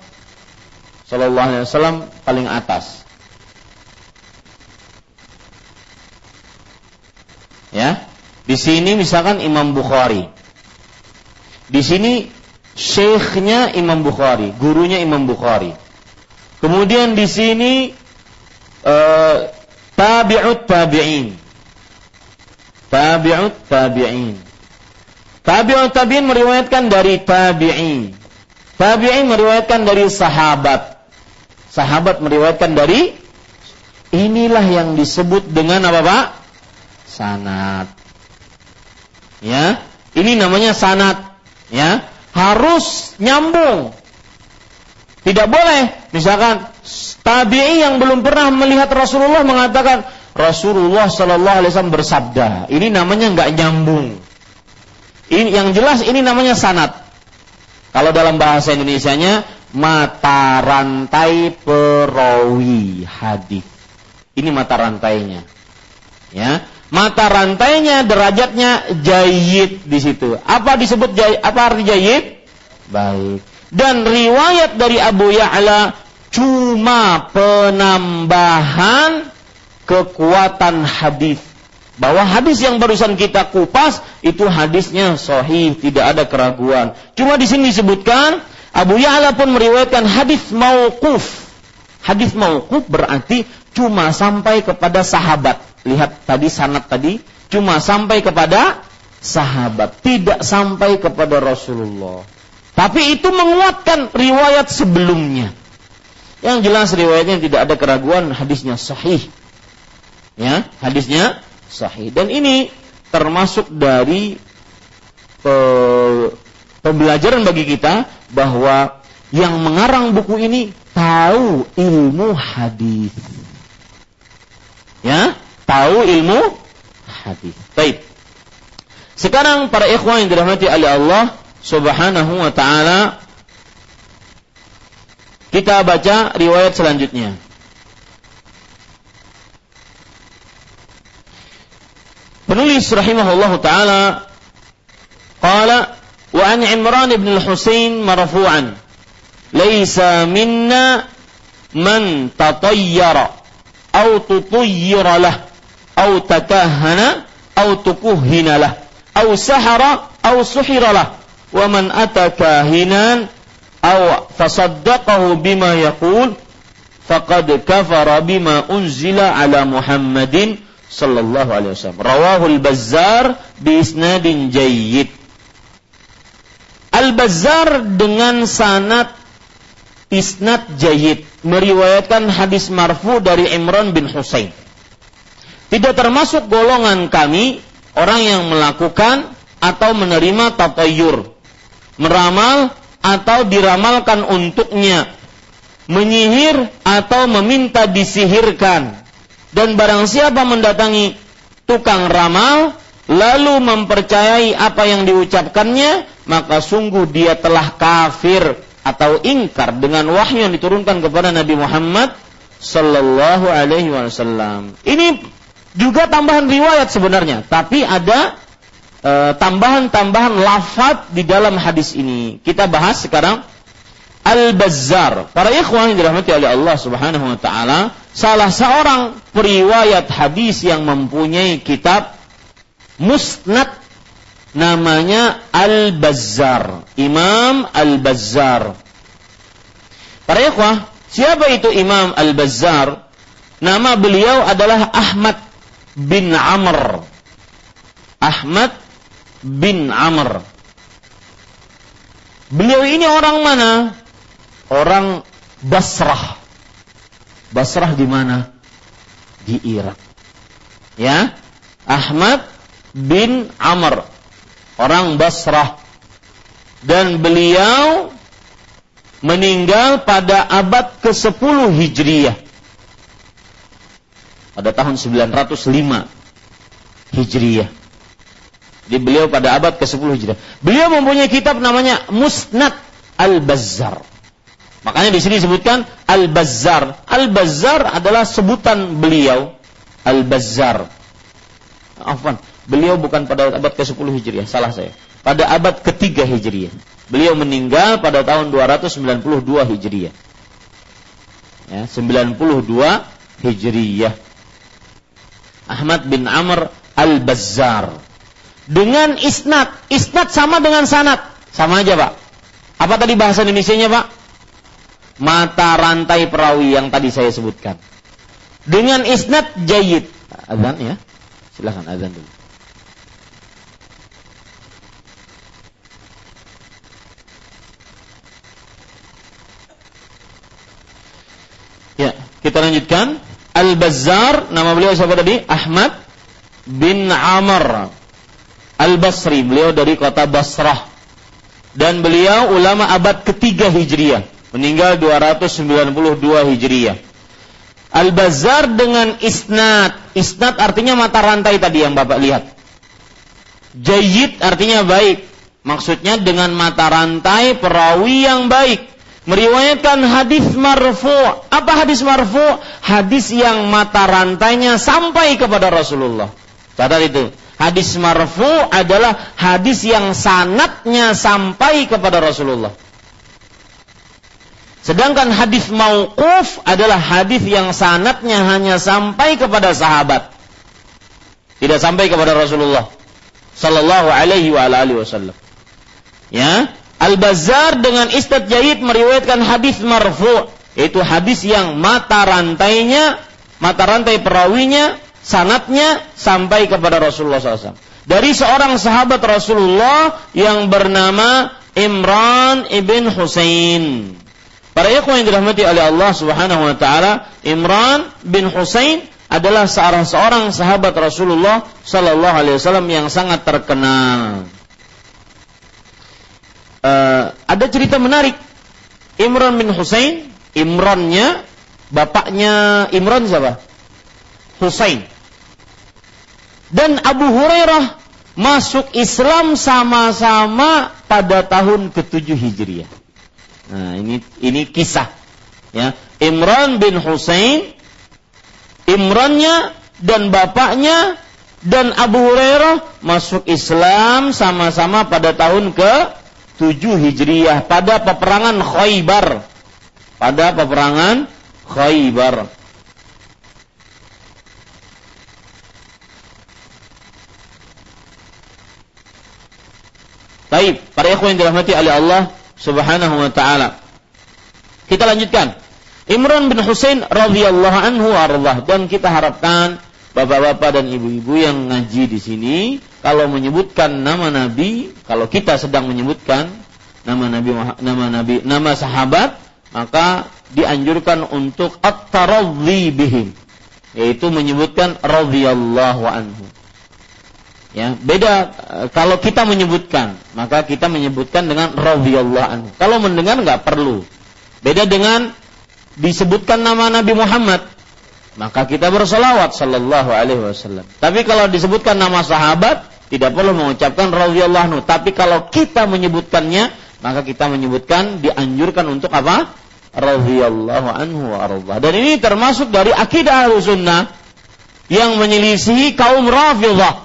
sallallahu alaihi wasallam paling atas. Ya. Di sini misalkan Imam Bukhari. Di sini syekhnya Imam Bukhari, gurunya Imam Bukhari. Kemudian di sini uh, tabi'ut tabi'in. Tabi'ut tabi'in. Tabi'ut tabi'in meriwayatkan dari tabi'in. Tabi'in meriwayatkan dari sahabat. Sahabat meriwayatkan dari, inilah yang disebut dengan apa Pak? Sanad. Ya, ini namanya sanad. Ya, harus nyambung. Tidak boleh, misalkan tabi'i yang belum pernah melihat Rasulullah mengatakan Rasulullah sallallahu alaihi wasallam bersabda. Ini namanya enggak nyambung. Ini yang jelas ini namanya sanad. Kalau dalam bahasa Indonesianya mata rantai perawi hadis. Ini mata rantainya. Ya, mata rantainya derajatnya jayyid di situ. Apa disebut jayyid? Apa arti jayyid? Baik. Dan riwayat dari Abu Ya'la cuma penambahan kekuatan hadis. Bahwa hadis yang barusan kita kupas itu hadisnya sahih, tidak ada keraguan. Cuma di sini disebutkan Abu Ya'la pun meriwayatkan hadis mauquf. Hadis mauquf berarti cuma sampai kepada sahabat. Lihat tadi sanad tadi cuma sampai kepada sahabat, tidak sampai kepada Rasulullah. Tapi itu menguatkan riwayat sebelumnya. Yang jelas riwayatnya tidak ada keraguan, hadisnya sahih. Ya, hadisnya sahih. Dan ini termasuk dari pe- pembelajaran bagi kita bahwa yang mengarang buku ini tahu ilmu hadis. Ya, tahu ilmu hadis. Baik. Sekarang para ikhwan yang dirahmati oleh Allah Subhanahu wa ta'ala, kita baca riwayat selanjutnya. Penulis rahimahullahu ta'ala qala wa an Imran ibn al-Husain marfu'an laysa minna man tatayyara aw tutayyira lah aw tatahhana aw tukuhhina lah aw sahara aw suhira lah wa man ata kahinan aw fasaddaqahu bima yaqul faqad kafara bima unzila ala Muhammadin sallallahu alaihi wasallam. Rawahu al-Bazzar bi isnadin jayyid. Al-Bazzar dengan sanad isnad jayyid meriwayatkan hadis marfu dari Imran bin Husain. Tidak termasuk golongan kami orang yang melakukan atau menerima tatayyur, meramal atau diramalkan untuknya, menyihir atau meminta disihirkan. Dan barang siapa mendatangi tukang ramal lalu mempercayai apa yang diucapkannya, maka sungguh dia telah kafir atau ingkar dengan wahyu yang diturunkan kepada Nabi Muhammad sallallahu alaihi wasallam. Ini juga tambahan riwayat sebenarnya, tapi ada Uh, tambahan-tambahan lafaz di dalam hadis ini. Kita bahas sekarang Al-Bazzar. Para ikhwan yang dirahmati oleh Allah Subhanahu wa taala, salah seorang periwayat hadis yang mempunyai kitab musnad namanya Al-Bazzar, Imam Al-Bazzar. Para ikhwan, siapa itu Imam Al-Bazzar? Nama beliau adalah Ahmad bin Amr. Ahmad bin Amr. Beliau ini orang mana? Orang Basrah. Basrah di mana? Di Irak. Ya, Ahmad bin Amr, orang Basrah. Dan beliau meninggal pada abad kesepuluh Hijriah. Pada tahun sembilan ratus lima Hijriah. Jadi beliau pada abad kesepuluh Hijriah. Beliau mempunyai kitab namanya Musnad Al-Bazzar. Makanya di sini disebutkan Al-Bazzar. Al-Bazzar adalah sebutan beliau. Al-Bazzar. Afwan, beliau bukan pada abad kesepuluh Hijriah, salah saya. Pada abad ketiga Hijriah. Beliau meninggal pada tahun dua ratus sembilan puluh dua Hijriah. Ya, sembilan puluh dua Hijriah. Ahmad bin Amr Al-Bazzar. Dengan isnad. Isnad sama dengan sanad. Sama aja, Pak. Apa tadi bahasa Indonesianya, Pak? Mata rantai perawi yang tadi saya sebutkan. Dengan isnad jayyid. Azan ya. Silakan azan dulu. Ya, kita lanjutkan. Al-Bazzar, nama beliau siapa tadi? Ahmad bin Amr Al-Basri, beliau dari kota Basrah. Dan beliau ulama abad ketiga Hijriah, meninggal dua ratus sembilan puluh dua Hijriah. Al-Bazzar dengan isnad. Isnad artinya mata rantai tadi yang Bapak lihat. Jayyid artinya baik. Maksudnya dengan mata rantai perawi yang baik. Meriwayatkan hadis marfu'. Apa hadis marfu'? Hadis yang mata rantainya sampai kepada Rasulullah. Catat itu. Hadis marfu' adalah hadis yang sanadnya sampai kepada Rasulullah. Sedangkan hadis mauquf adalah hadis yang sanadnya hanya sampai kepada sahabat. Tidak sampai kepada Rasulullah sallallahu alaihi wa alihi wasallam. Ya. Al-Bazzar dengan isnad jayyid meriwayatkan hadis marfu', yaitu hadis yang mata rantainya, mata rantai perawinya, sanadnya sampai kepada Rasulullah sallallahu alaihi wasallam. Dari seorang sahabat Rasulullah yang bernama Imran bin Husain. Para ikhwan yang dirahmati oleh Allah Subhanahu wa taala, Imran bin Husain adalah seorang seorang sahabat Rasulullah sallallahu alaihi wasallam yang sangat terkenal. Uh, ada cerita menarik. Imran bin Husain, Imrannya, bapaknya Imran siapa? Husain. Dan Abu Hurairah masuk Islam sama-sama pada tahun ketujuh Hijriah. Nah, ini ini kisah. Ya, Imran bin Husain, Imrannya dan bapaknya dan Abu Hurairah masuk Islam sama-sama pada tahun ke tujuh Hijriah, pada peperangan Khaybar. Pada peperangan Khaybar. Baik, para ikhwan yang dirahmati oleh Allah Subhanahu wa taala. Kita lanjutkan. Imran bin Husain radhiyallahu anhu wardah, dan kita harapkan bapak-bapak dan ibu-ibu yang ngaji di sini, kalau menyebutkan nama Nabi, kalau kita sedang menyebutkan nama Nabi, nama Nabi, nama sahabat, maka dianjurkan untuk at-taradhi bihim, yaitu menyebutkan radhiyallahu anhu. Ya, beda kalau kita menyebutkan, maka kita menyebutkan dengan radhiyallahu anhu. Kalau mendengar nggak perlu. Beda dengan disebutkan nama Nabi Muhammad, maka kita berselawat sallallahu alaihi wasallam. Tapi kalau disebutkan nama sahabat, tidak perlu mengucapkan radhiyallahu anhu. Tapi kalau kita menyebutkannya, maka kita menyebutkan, dianjurkan untuk apa? Radhiyallahu anhu wa arda. Dan ini termasuk dari akidah Ahlussunnah yang menyelisihi kaum Rafidhah,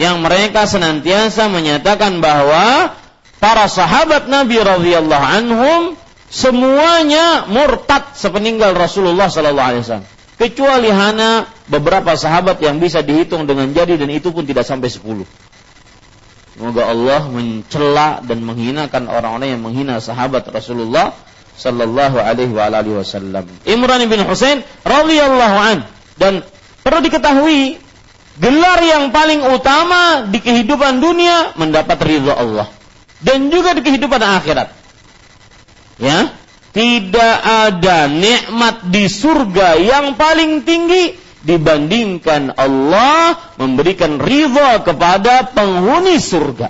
yang mereka senantiasa menyatakan bahwa para sahabat Nabi radhiyallahu anhum semuanya murtad sepeninggal Rasulullah sallallahu alaihi wasallam. Kecuali hanya beberapa sahabat yang bisa dihitung dengan jari, dan itu pun tidak sampai sepuluh. Semoga Allah mencela dan menghinakan orang-orang yang menghina sahabat Rasulullah sallallahu alaihi wasallam. Imran bin Husain radhiyallahu an, dan perlu diketahui gelar yang paling utama di kehidupan dunia mendapat ridha Allah, dan juga di kehidupan akhirat. Ya. Tidak ada nikmat di surga yang paling tinggi dibandingkan Allah memberikan ridha kepada penghuni surga.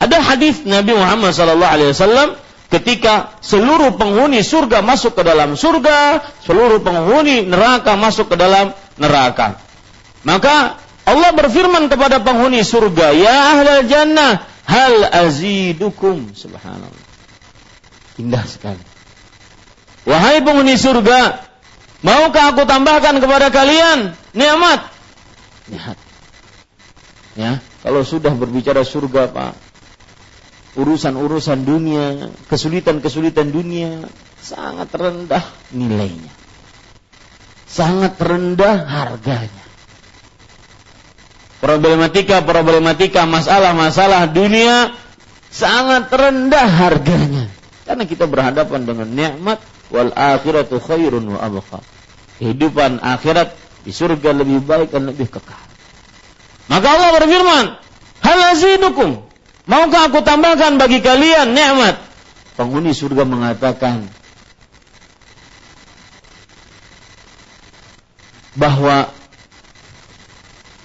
Ada hadis Nabi Muhammad sallallahu alaihi wasallam ketika seluruh penghuni surga masuk ke dalam surga, seluruh penghuni neraka masuk ke dalam neraka. Maka Allah berfirman kepada penghuni surga, ya ahlal jannah, hal azidukum. Subhanallah. Indah sekali. Wahai penghuni surga, maukah aku tambahkan kepada kalian nikmat? Lihat. Ya, kalau sudah berbicara surga, Pak, urusan-urusan dunia, kesulitan-kesulitan dunia sangat rendah nilainya. Sangat rendah harganya. Problematika-problematika, masalah-masalah dunia sangat rendah harganya. Karena kita berhadapan dengan nikmat wal akhiratu khairun wa abqa. Kehidupan akhirat di surga lebih baik dan lebih kekal. Maka Allah berfirman, hal azidukum, maukah aku tambahkan bagi kalian nikmat? Penghuni surga mengatakan bahwa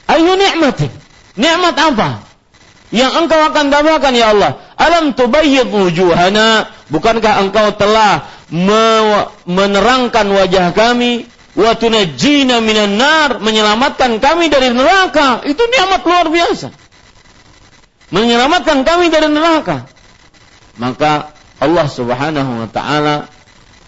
ayu nikmatin, nikmat apa yang engkau akan tambahkan ya Allah? Alam tubayyid wujuhana, bukankah engkau telah menerangkan wajah kami? Wa tunajjina minan nar, menyelamatkan kami dari neraka. Itu nikmat luar biasa, menyelamatkan kami dari neraka. Maka Allah Subhanahu wa taala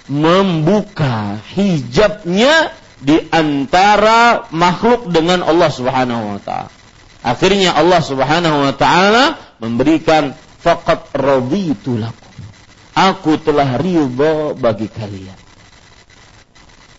membuka hijabnya di antara makhluk dengan Allah Subhanahu wa taala. Akhirnya Allah Subhanahu wa taala memberikan faqad raditu lakum, aku telah ridha bagi kalian.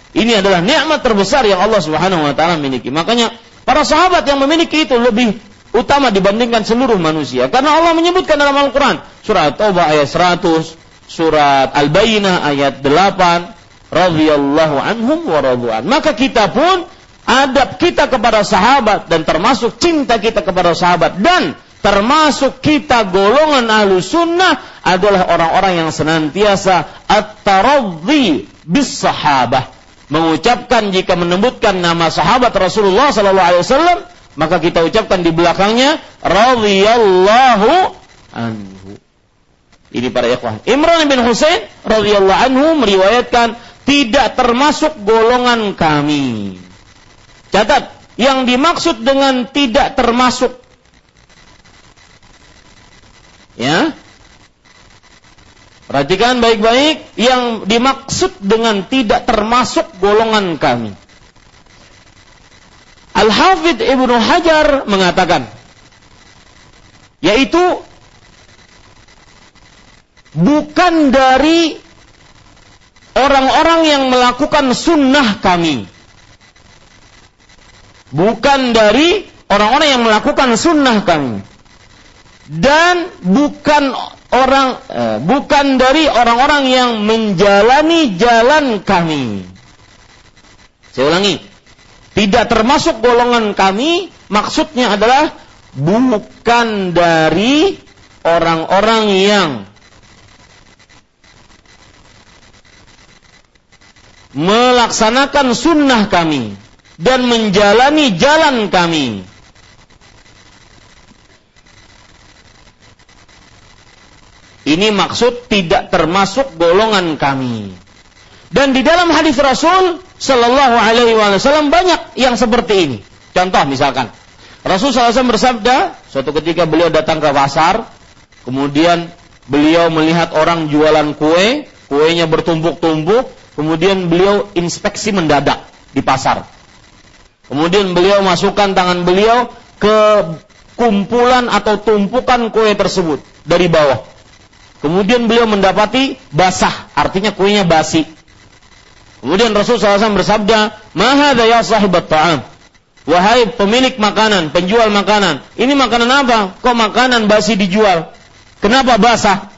Ini adalah nikmat terbesar yang Allah Subhanahu wa taala miliki. Makanya para sahabat yang memiliki itu lebih utama dibandingkan seluruh manusia, karena Allah menyebutkan dalam Al-Qur'an, surah Taubah ayat seratus, surah Al-Bayyinah ayat delapan, radhiyallahu anhum wa radhuan. Maka kita pun, adab kita kepada sahabat dan termasuk cinta kita kepada sahabat dan termasuk kita golongan ahlu sunnah adalah orang-orang yang senantiasa at-taradhi bis sahabah, mengucapkan jika menyebutkan nama sahabat Rasulullah sallallahu alaihi wasallam, maka kita ucapkan di belakangnya radhiyallahu anhu. Ini para ikhwah, Imran bin Husain radhiyallahu anhu meriwayatkan, tidak termasuk golongan kami. Catat, yang dimaksud dengan tidak termasuk, ya, perhatikan baik-baik, yang dimaksud dengan tidak termasuk golongan kami. Al-Hafidz Ibnu Hajar mengatakan, yaitu bukan dari orang-orang yang melakukan sunnah kami. Bukan dari orang-orang yang melakukan sunnah kami. Dan bukan orang eh, bukan dari orang-orang yang menjalani jalan kami. Saya ulangi, tidak termasuk golongan kami, maksudnya adalah bukan dari orang-orang yang melaksanakan sunnah kami dan menjalani jalan kami. Ini maksud tidak termasuk golongan kami. Dan di dalam hadis Rasul sallallahu alaihi wasallam banyak yang seperti ini. Contoh misalkan, Rasul sallallahu alaihi wasallam bersabda, suatu ketika beliau datang ke pasar, kemudian beliau melihat orang jualan kue, kuenya bertumpuk-tumpuk. Kemudian beliau inspeksi mendadak di pasar. Kemudian beliau masukkan tangan beliau ke kumpulan atau tumpukan kue tersebut dari bawah. Kemudian beliau mendapati basah, artinya kuenya basi. Kemudian Rasulullah shallallahu alaihi wasallam bersabda, "Ma hadza ya sahibat ta'am?" Wahai pemilik makanan, penjual makanan, ini makanan apa? Kok makanan basi dijual? Kenapa basah?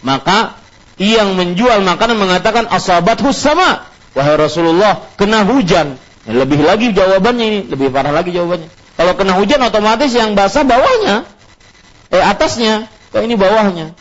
Maka yang menjual makanan mengatakan asabathus sama, wahai Rasulullah, kena hujan. Lebih lagi jawabannya ini, lebih parah lagi jawabannya. Kalau kena hujan otomatis yang basah bawahnya, eh atasnya, kok ini bawahnya.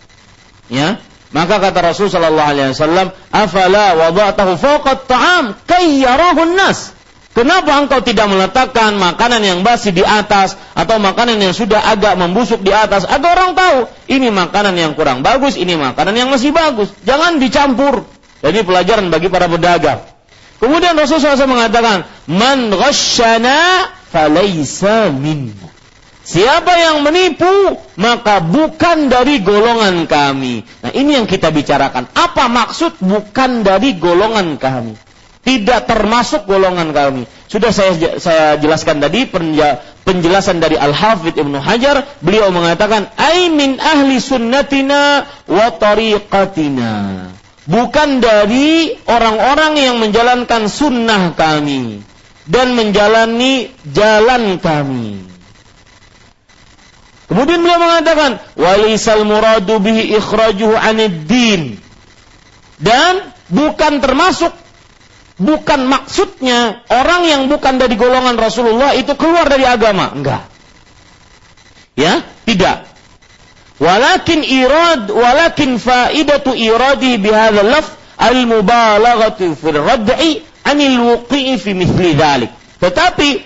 Ya, maka kata Rasul sallallahu alaihi wasallam, "Afala wada'tahu fawqa at-ta'am kay yarahu an-nas?" Kenapa engkau tidak meletakkan makanan yang basi di atas atau makanan yang sudah agak membusuk di atas agar orang tahu ini makanan yang kurang bagus, ini makanan yang masih bagus. Jangan dicampur. Jadi pelajaran bagi para pedagang. Kemudian Rasulullah shallallahu alaihi wasallam mengatakan, "Man ghasyana falaysa minna. Siapa yang menipu, maka bukan dari golongan kami. Nah, ini yang kita bicarakan. Apa maksud bukan dari golongan kami? Tidak termasuk golongan kami. Sudah saya, saya jelaskan tadi penjelasan dari Al-Hafidz Ibnu Hajar. Beliau mengatakan, "Ai min ahli sunnatina wa tariqatina." Bukan dari orang-orang yang menjalankan sunnah kami dan menjalani jalan kami. Kemudian beliau mengatakan, walaisal muradu bihi ikhrajuhu anid-din. Dan bukan termasuk, bukan maksudnya orang yang bukan dari golongan Rasulullah itu keluar dari agama. Enggak. Ya, tidak. Walakin irad, walakin faidatu iradi bihadzal lafz al-mubalaghatu fil rad'i anil wuqi'i fi mithli dzalik. Tetapi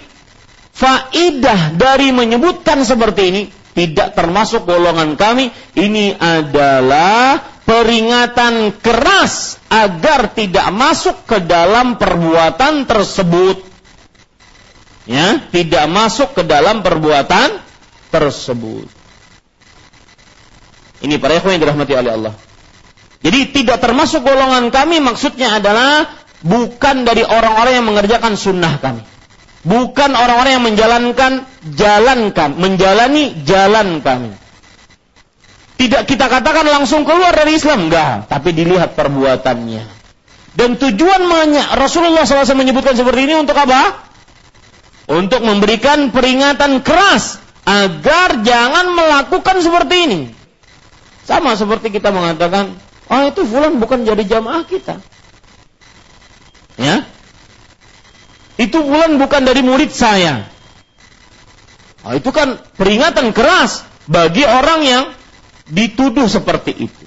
faidah dari menyebutkan seperti ini, tidak termasuk golongan kami, ini adalah peringatan keras agar tidak masuk ke dalam perbuatan tersebut. Ya, tidak masuk ke dalam perbuatan tersebut. Ini para ikhwan yang dirahmati oleh Allah. Jadi tidak termasuk golongan kami maksudnya adalah bukan dari orang-orang yang mengerjakan sunnah kami. Bukan orang-orang yang menjalankan jalan kami, menjalani jalan kami. Tidak kita katakan langsung keluar dari Islam, enggak. Tapi dilihat perbuatannya. Dan tujuan Rasulullah shallallahu alaihi wasallam menyebutkan seperti ini untuk apa? Untuk memberikan peringatan keras agar jangan melakukan seperti ini. Sama seperti kita mengatakan, oh itu fulan bukan jadi jamaah kita. Ya? Itu bulan bukan dari murid saya. Nah, itu kan peringatan keras bagi orang yang dituduh seperti itu.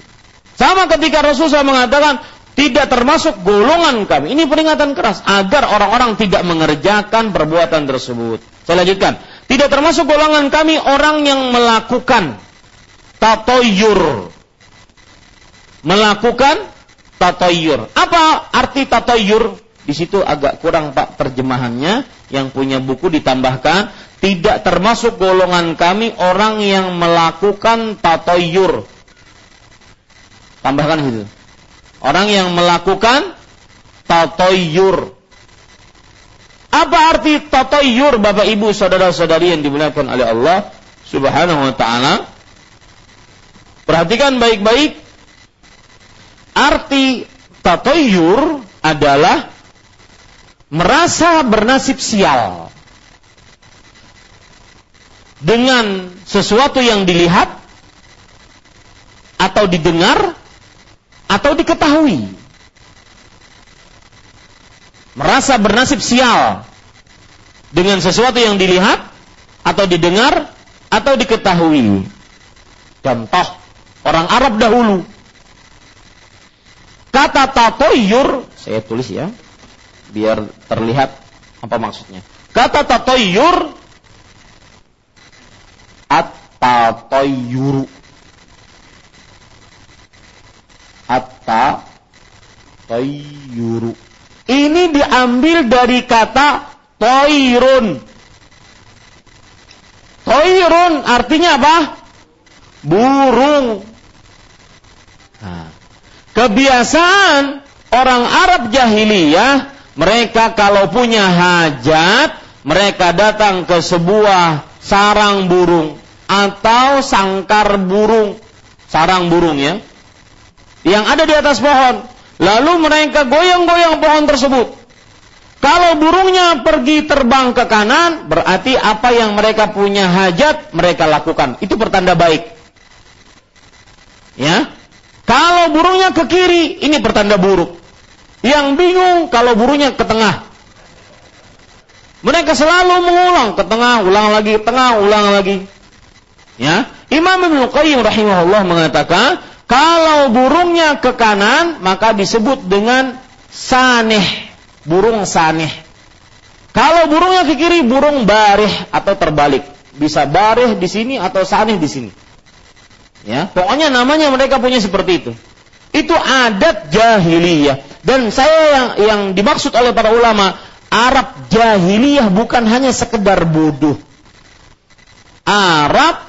Sama ketika Rasulullah mengatakan tidak termasuk golongan kami. Ini peringatan keras agar orang-orang tidak mengerjakan perbuatan tersebut. Saya lanjutkan. Tidak termasuk golongan kami orang yang melakukan tatoyur. Melakukan tatoyur. Apa arti tatoyur? Di situ agak kurang Pak terjemahannya, yang punya buku ditambahkan, tidak termasuk golongan kami orang yang melakukan tatoyur. Tambahkan itu. Orang yang melakukan tatoyur. Apa arti tatoyur Bapak Ibu saudara-saudari yang dimuliakan oleh Allah Subhanahu wa taala? Perhatikan baik-baik. Arti tatoyur adalah merasa bernasib sial dengan sesuatu yang dilihat atau didengar atau diketahui. Merasa bernasib sial dengan sesuatu yang dilihat atau didengar atau diketahui. Contoh orang Arab dahulu. Kata tatoyur, saya tulis ya, biar terlihat apa maksudnya. Kata tatoyur, at-tatoyuru. At-tatoyuru. Ini diambil dari kata toirun. Toirun artinya apa? Burung. Nah, kebiasaan orang Arab jahiliyah, mereka kalau punya hajat, mereka datang ke sebuah sarang burung atau sangkar burung, sarang burung ya, yang ada di atas pohon. Lalu mereka goyang-goyang pohon tersebut. Kalau burungnya pergi terbang ke kanan, berarti apa yang mereka punya hajat, mereka lakukan. Itu pertanda baik. Ya. Kalau burungnya ke kiri, ini pertanda buruk. Yang bingung kalau burungnya ke tengah. Mereka selalu mengulang ke tengah, ulang lagi, ke tengah, ulang lagi. Ya, Imam Ibnu Qayyim rahimahullah mengatakan, kalau burungnya ke kanan, maka disebut dengan saneh, burung saneh. Kalau burungnya ke kiri, burung barih atau terbalik. Bisa barih di sini atau saneh di sini. Ya, pokoknya namanya mereka punya seperti itu. Itu adat jahiliyah. Dan saya yang, yang dimaksud oleh para ulama Arab jahiliyah bukan hanya sekedar bodoh. Arab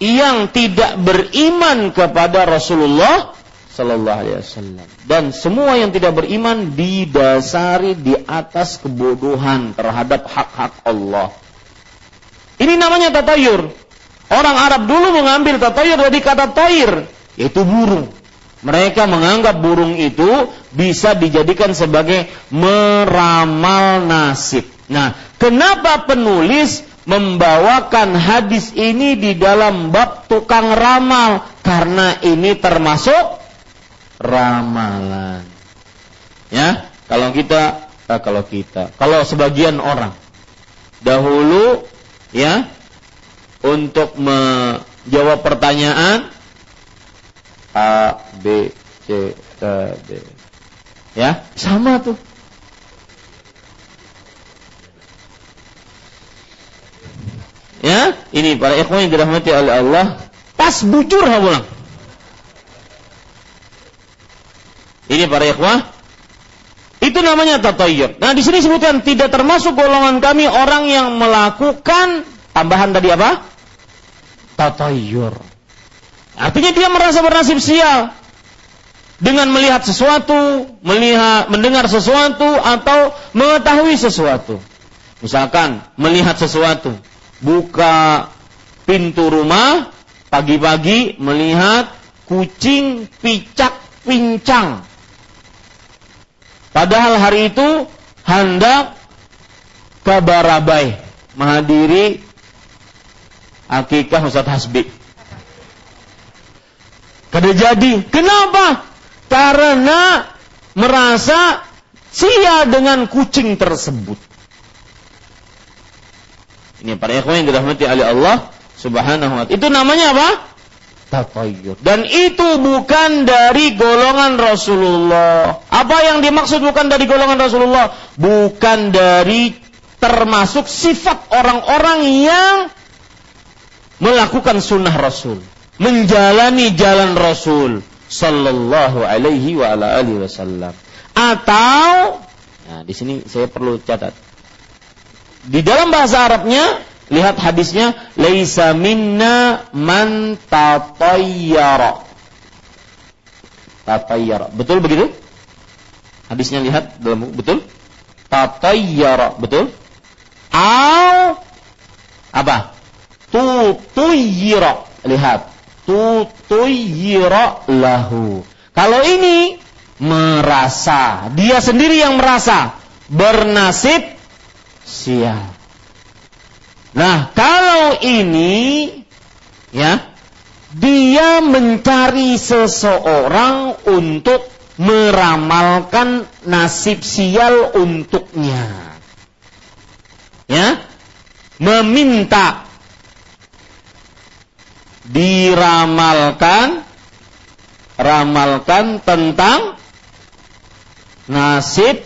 yang tidak beriman kepada Rasulullah sallallahu alaihi wasallam, dan semua yang tidak beriman didasari di atas kebodohan terhadap hak-hak Allah. Ini namanya tatayur. Orang Arab dulu mengambil tatayur dari kata tair, yaitu burung. Mereka menganggap burung itu bisa dijadikan sebagai meramal nasib. Nah, kenapa penulis membawakan hadis ini di dalam bab tukang ramal? Karena ini termasuk ramalan. Ya, kalau kita, ah, kalau kita, kalau sebagian orang dahulu, ya, untuk menjawab pertanyaan A, B, C, D, ya, sama tuh. Ya, ini para ikhwan yang dirahmati oleh Allah, pas bujur habulang. Ini para ikhwan, itu namanya tatayur. Nah, di sini sebutkan tidak termasuk golongan kami orang yang melakukan tambahan tadi apa? Tatayur. Artinya dia merasa bernasib sial dengan melihat sesuatu, melihat, mendengar sesuatu, atau mengetahui sesuatu. Misalkan melihat sesuatu, buka pintu rumah, pagi-pagi melihat kucing picak-pincang. Padahal hari itu hendak ke Barabai menghadiri akikah Ustadz Hasbi. Kada jadi. Kenapa? Karena merasa sial dengan kucing tersebut. Ini para ikhwan yang dirahmati oleh Allah Subhanahu wa ta'ala. Itu namanya apa? Tatayur. Dan itu bukan dari golongan Rasulullah. Apa yang dimaksud bukan dari golongan Rasulullah? Bukan dari termasuk sifat orang-orang yang melakukan sunnah Rasul, menjalani jalan Rasul sallallahu alaihi wa ala alihi wasallam. Atau, nah di sini saya perlu catat. Di dalam bahasa Arabnya, lihat hadisnya, laisa minna man tatayyara. Tatayyara. Betul begitu? Hadisnya lihat dalam betul? Tatayyara, betul? Au apa? Tutayyara. Lihat. Tutuyira lahu. Kalau ini merasa, dia sendiri yang merasa bernasib sial. Nah, kalau ini ya, dia mencari seseorang untuk meramalkan nasib sial untuknya. Ya? Meminta diramalkan, ramalkan tentang nasib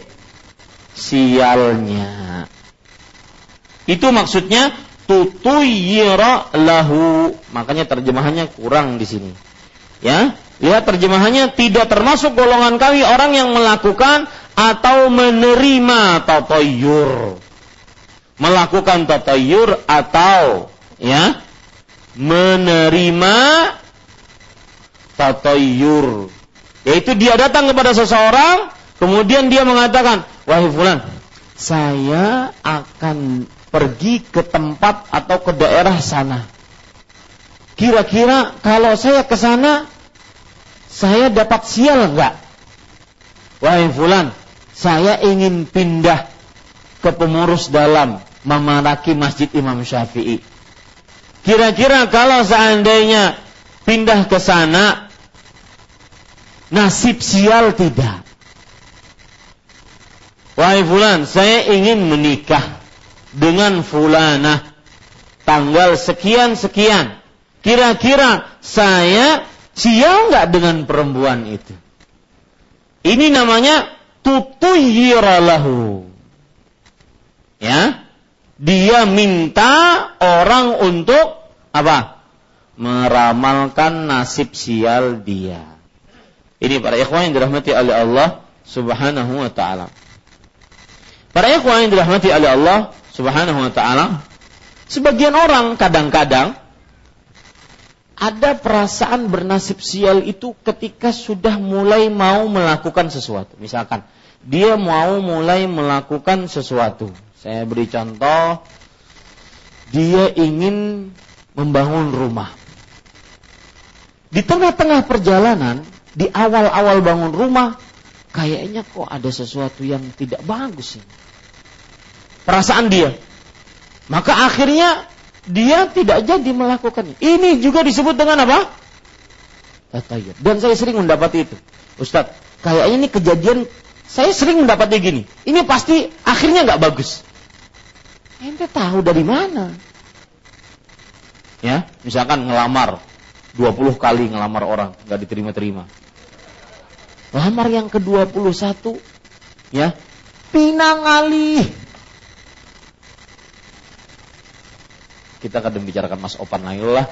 sialnya. Itu maksudnya tutuyira lahu. Makanya terjemahannya kurang di sini. Ya, lihat terjemahannya, tidak termasuk golongan kami orang yang melakukan atau menerima tatayur. Melakukan tatayur atau ya menerima tatayur, yaitu dia datang kepada seseorang, kemudian dia mengatakan, wahai fulan, saya akan pergi ke tempat atau ke daerah sana. Kira-kira kalau saya ke sana, saya dapat sial enggak? Wahai fulan, saya ingin pindah ke pengurus dalam memaraki Masjid Imam Syafi'i. Kira-kira kalau seandainya pindah ke sana, nasib sial tidak? Wahai fulan, saya ingin menikah dengan fulanah tanggal sekian-sekian. Kira-kira saya sial enggak dengan perempuan itu? Ini namanya tutuyiralahu. Ya? Dia minta orang untuk apa? Meramalkan nasib sial dia. Ini para ikhwan yang dirahmati oleh Allah Subhanahu wa ta'ala. Para ikhwan yang dirahmati oleh Allah Subhanahu wa ta'ala, sebagian orang kadang-kadang ada perasaan bernasib sial itu ketika sudah mulai mau melakukan sesuatu. Misalkan dia mau mulai melakukan sesuatu. Saya beri contoh, dia ingin membangun rumah. Di tengah-tengah perjalanan, di awal-awal bangun rumah, kayaknya kok ada sesuatu yang tidak bagus ini. Perasaan dia. Maka akhirnya dia tidak jadi melakukannya. Ini juga disebut dengan apa? Tatayur. Dan saya sering mendapati itu. Ustaz, kayaknya ini kejadian, saya sering mendapati gini. Ini pasti akhirnya gak bagus. Ente tahu dari mana? Ya, misalkan ngelamar. dua puluh kali ngelamar orang, gak diterima-terima. Lamar yang ke dua puluh satu, ya, pinang alih. Kita kadang bicarakan Mas Opan lagi lah.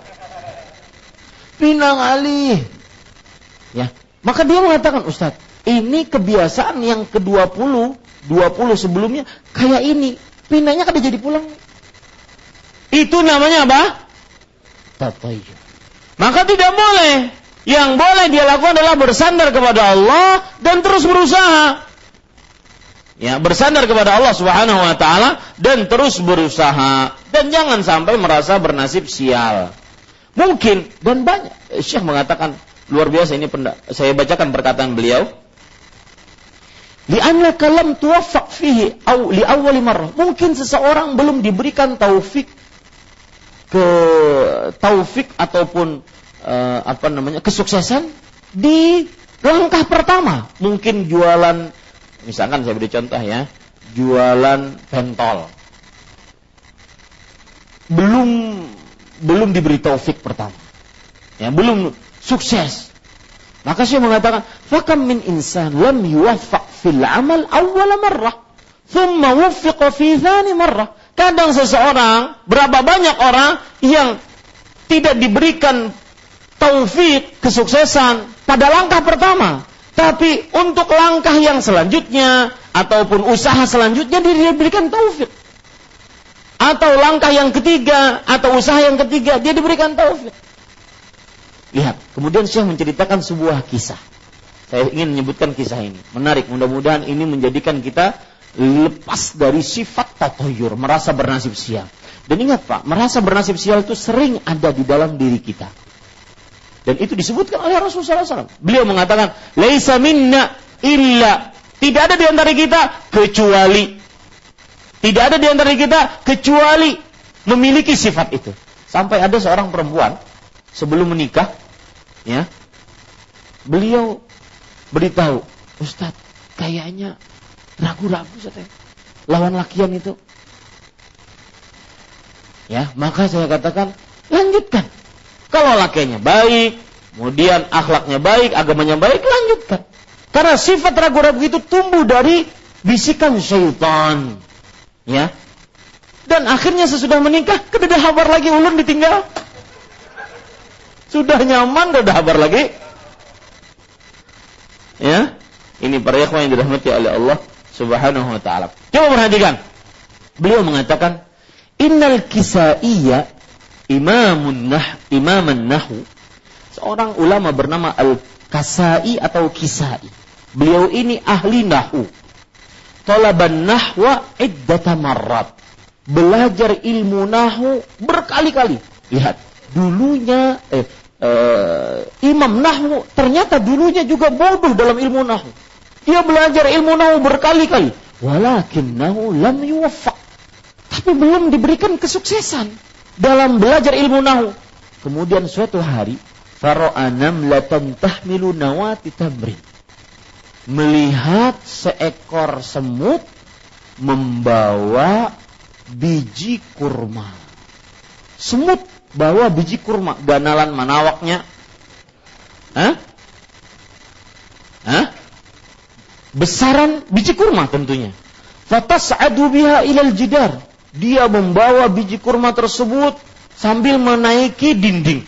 Pinang alih. Ya, maka dia mengatakan, Ustaz, ini kebiasaan yang ke dua puluh, dua puluh sebelumnya, kayak ini, pinangnya kada jadi pulang. Itu namanya apa? Tatayyu. Maka tidak boleh. Yang boleh dia lakukan adalah bersandar kepada Allah dan terus berusaha. Ya, bersandar kepada Allah Subhanahu wa taala dan terus berusaha. Dan jangan sampai merasa bernasib sial. Mungkin dan banyak Syekh mengatakan luar biasa ini pendak. Saya bacakan perkataan beliau. Li'anna kalam tuwaffaq fihi au li awwali marrah. Mungkin seseorang belum diberikan taufik ke taufik ataupun uh, apa namanya kesuksesan di langkah pertama. Mungkin jualan, misalkan saya beri contoh ya, jualan pentol belum belum diberi taufik pertama, ya belum sukses. Maka saya mengatakan fakam min insan lam yuwaffaq fil amal awwal marrah thumma wuffiqa fi thani marrah. Kadang seseorang, berapa banyak orang yang tidak diberikan taufik kesuksesan pada langkah pertama, tapi untuk langkah yang selanjutnya ataupun usaha selanjutnya dia diberikan taufik, atau langkah yang ketiga atau usaha yang ketiga dia diberikan taufik. Lihat, kemudian Syekh menceritakan sebuah kisah. Saya ingin menyebutkan kisah ini. Menarik, mudah-mudahan ini menjadikan kita lepas dari sifat tatayur, merasa bernasib sial. Dan ingat Pak, merasa bernasib sial itu sering ada di dalam diri kita. Dan itu disebutkan oleh Rasulullah shallallahu alaihi wasallam. Beliau mengatakan, laisa minna illa, tidak ada di antara kita kecuali, tidak ada di antara kita kecuali memiliki sifat itu. Sampai ada seorang perempuan sebelum menikah, ya, beliau beritahu, Ustaz, kayaknya ragu-ragu saya lawan lakian itu. Ya, maka saya katakan lanjutkan. Kalau lakiannya baik, kemudian akhlaknya baik, agamanya baik, lanjutkan. Karena sifat ragu-ragu itu tumbuh dari bisikan syaitan. Ya. Dan akhirnya sesudah menikah, kada habar lagi, ulun ditinggal. Sudah nyaman, kada habar lagi. Ya. Ini para ikhwan yang dirahmati oleh Allah Subhanahu wa ta'ala. Coba perhatikan. Beliau mengatakan, Innal kisaiya imamun nah, imaman nahu. Seorang ulama bernama Al-Kasai atau Kisai. Beliau ini ahli nahu. Talaban nahwa iddata marrat. Belajar ilmu nahu berkali-kali. Lihat, dulunya eh, eh, imam nahu ternyata dulunya juga bodoh dalam ilmu nahu. Dia belajar ilmu nahu berkali-kali. Walakinnahu lam yuwaffaq. Tapi belum diberikan kesuksesan dalam belajar ilmu nahu. Kemudian suatu hari, fara'a namlatan tahmilu nawati tamrin. Melihat seekor semut membawa biji kurma. Semut bawa biji kurma. Ganalan manawaknya. Hah? Hah? Besaran biji kurma tentunya. Fatas'adu biha ilal jidar. Dia membawa biji kurma tersebut sambil menaiki dinding.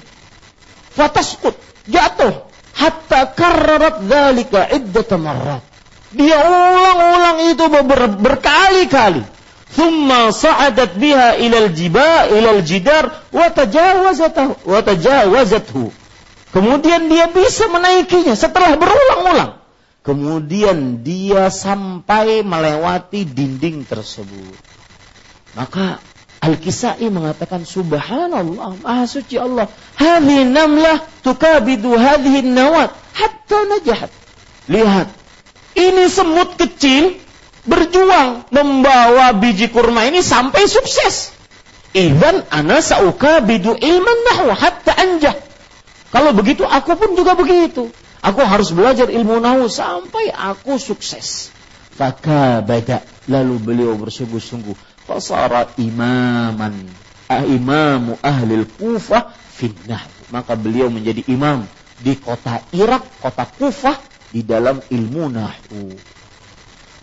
Fatasqut, jatuh. Hatta karrarat dzalika iddata marrat. Dia ulang-ulang itu ber- berkali-kali. Thumma sa'adat biha ilal jiba ilal jidar wa tajawazathu wa tajawazathu. Kemudian dia bisa menaikinya setelah berulang-ulang. Kemudian dia sampai melewati dinding tersebut. Maka Al-Kisai mengatakan, subhanallah, maha suci Allah. Hadhihi namlah tukabidu hadhihi nawat hatta najahat. Lihat, ini semut kecil berjuang membawa biji kurma ini sampai sukses. Idzan ana saukabidu ilman nahwa hatta anjah. Kalau begitu aku pun juga begitu. Aku harus belajar ilmu nahwu sampai aku sukses. Faka bada, lalu beliau bersungguh-sungguh. Fasara imaman, imamu ahlil Kufah finnah. Maka beliau menjadi imam di kota Irak, kota Kufah, di dalam ilmu nahwu.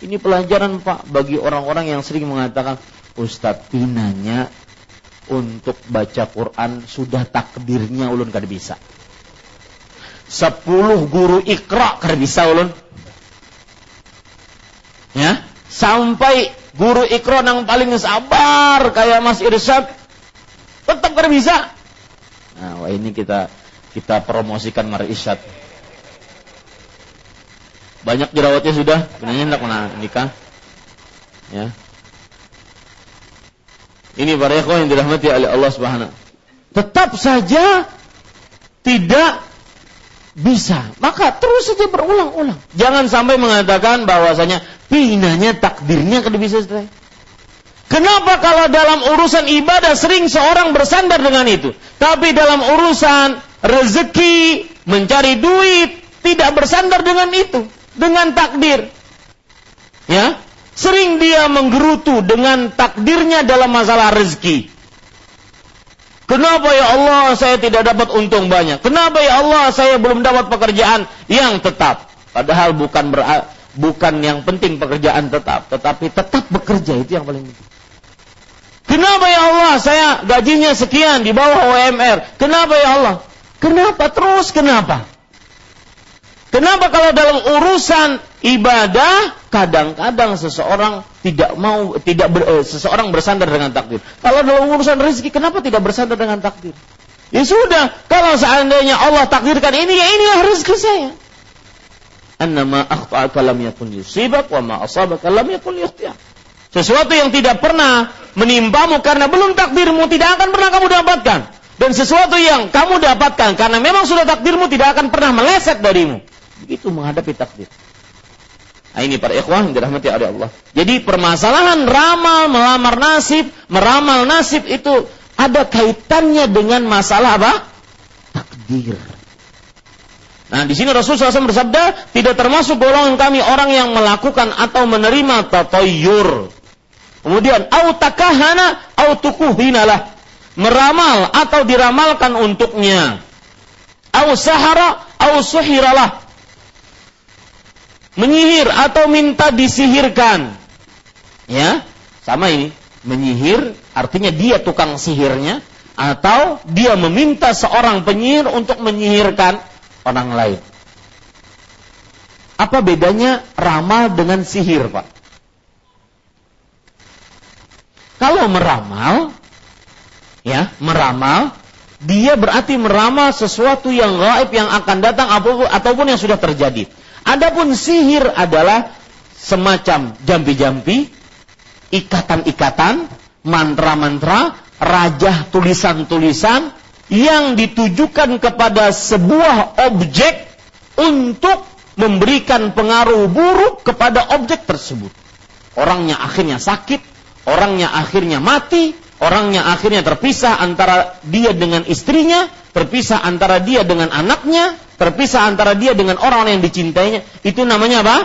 Ini pelajaran Pak bagi orang-orang yang sering mengatakan, Ustadz pinanya untuk baca Quran sudah takdirnya ulun kada bisa. Sepuluh guru ikra kada bisa ulun. Ya, sampai guru ikra nang paling sabar kayak Mas Irsyad tetap kada bisa. Nah, wah ini kita kita promosikan Mas Irsyad. Banyak jerawatnya sudah, benarnya hendak menikah. Ya. Ini para ikhwan yang dirahmati oleh Allah Subhanahu. Tetap saja tidak bisa, maka terus saja berulang-ulang. Jangan sampai mengatakan bahwasanya pinanya takdirnya kada bisa. Kenapa kalau dalam urusan ibadah sering seorang bersandar dengan itu, tapi dalam urusan rezeki, mencari duit tidak bersandar dengan itu, dengan takdir. Ya, sering dia menggerutu dengan takdirnya dalam masalah rezeki. Kenapa ya Allah saya tidak dapat untung banyak? Kenapa ya Allah saya belum dapat pekerjaan yang tetap? Padahal bukan ber- bukan yang penting pekerjaan tetap, tetapi tetap bekerja itu yang paling penting. Kenapa ya Allah saya gajinya sekian di bawah U M R? Kenapa ya Allah? Kenapa terus kenapa? Kenapa kalau dalam urusan ibadah kadang-kadang seseorang tidak mau tidak ber, eh, seseorang bersandar dengan takdir. Kalau dalam urusan rezeki kenapa tidak bersandar dengan takdir? Ya sudah, kalau seandainya Allah takdirkan ini ya inilah rezeki saya. Annama akhta'aka lam yakun yusibak wa ma asabaka lam yakun yukhti'ak. Sesuatu yang tidak pernah menimpamu karena belum takdirmu tidak akan pernah kamu dapatkan. Dan sesuatu yang kamu dapatkan karena memang sudah takdirmu tidak akan pernah meleset darimu. Begitu menghadapi takdir. Nah, ini para ikhwan yang dirahmati oleh Allah. Jadi permasalahan ramal, melamar nasib, meramal nasib itu ada kaitannya dengan masalah apa? Takdir. Nah, di sini Rasulullah shallallahu alaihi wasallam bersabda, tidak termasuk golongan kami orang yang melakukan atau menerima tatoyur. Kemudian, au takahana, au tukuhinalah. Meramal atau diramalkan untuknya. Au sahara, au suhiralah. Menyihir atau minta disihirkan. Ya, sama ini. Menyihir artinya dia tukang sihirnya atau dia meminta seorang penyihir untuk menyihirkan orang lain. Apa bedanya ramal dengan sihir, Pak? Kalau meramal, ya, meramal dia berarti meramal sesuatu yang gaib yang akan datang ataupun yang sudah terjadi. Adapun sihir adalah semacam jampi-jampi, ikatan-ikatan, mantra-mantra, rajah tulisan-tulisan yang ditujukan kepada sebuah objek untuk memberikan pengaruh buruk kepada objek tersebut. Orangnya akhirnya sakit, orangnya akhirnya mati, orangnya akhirnya terpisah antara dia dengan istrinya, terpisah antara dia dengan anaknya, terpisah antara dia dengan orang-orang yang dicintainya. Itu namanya apa?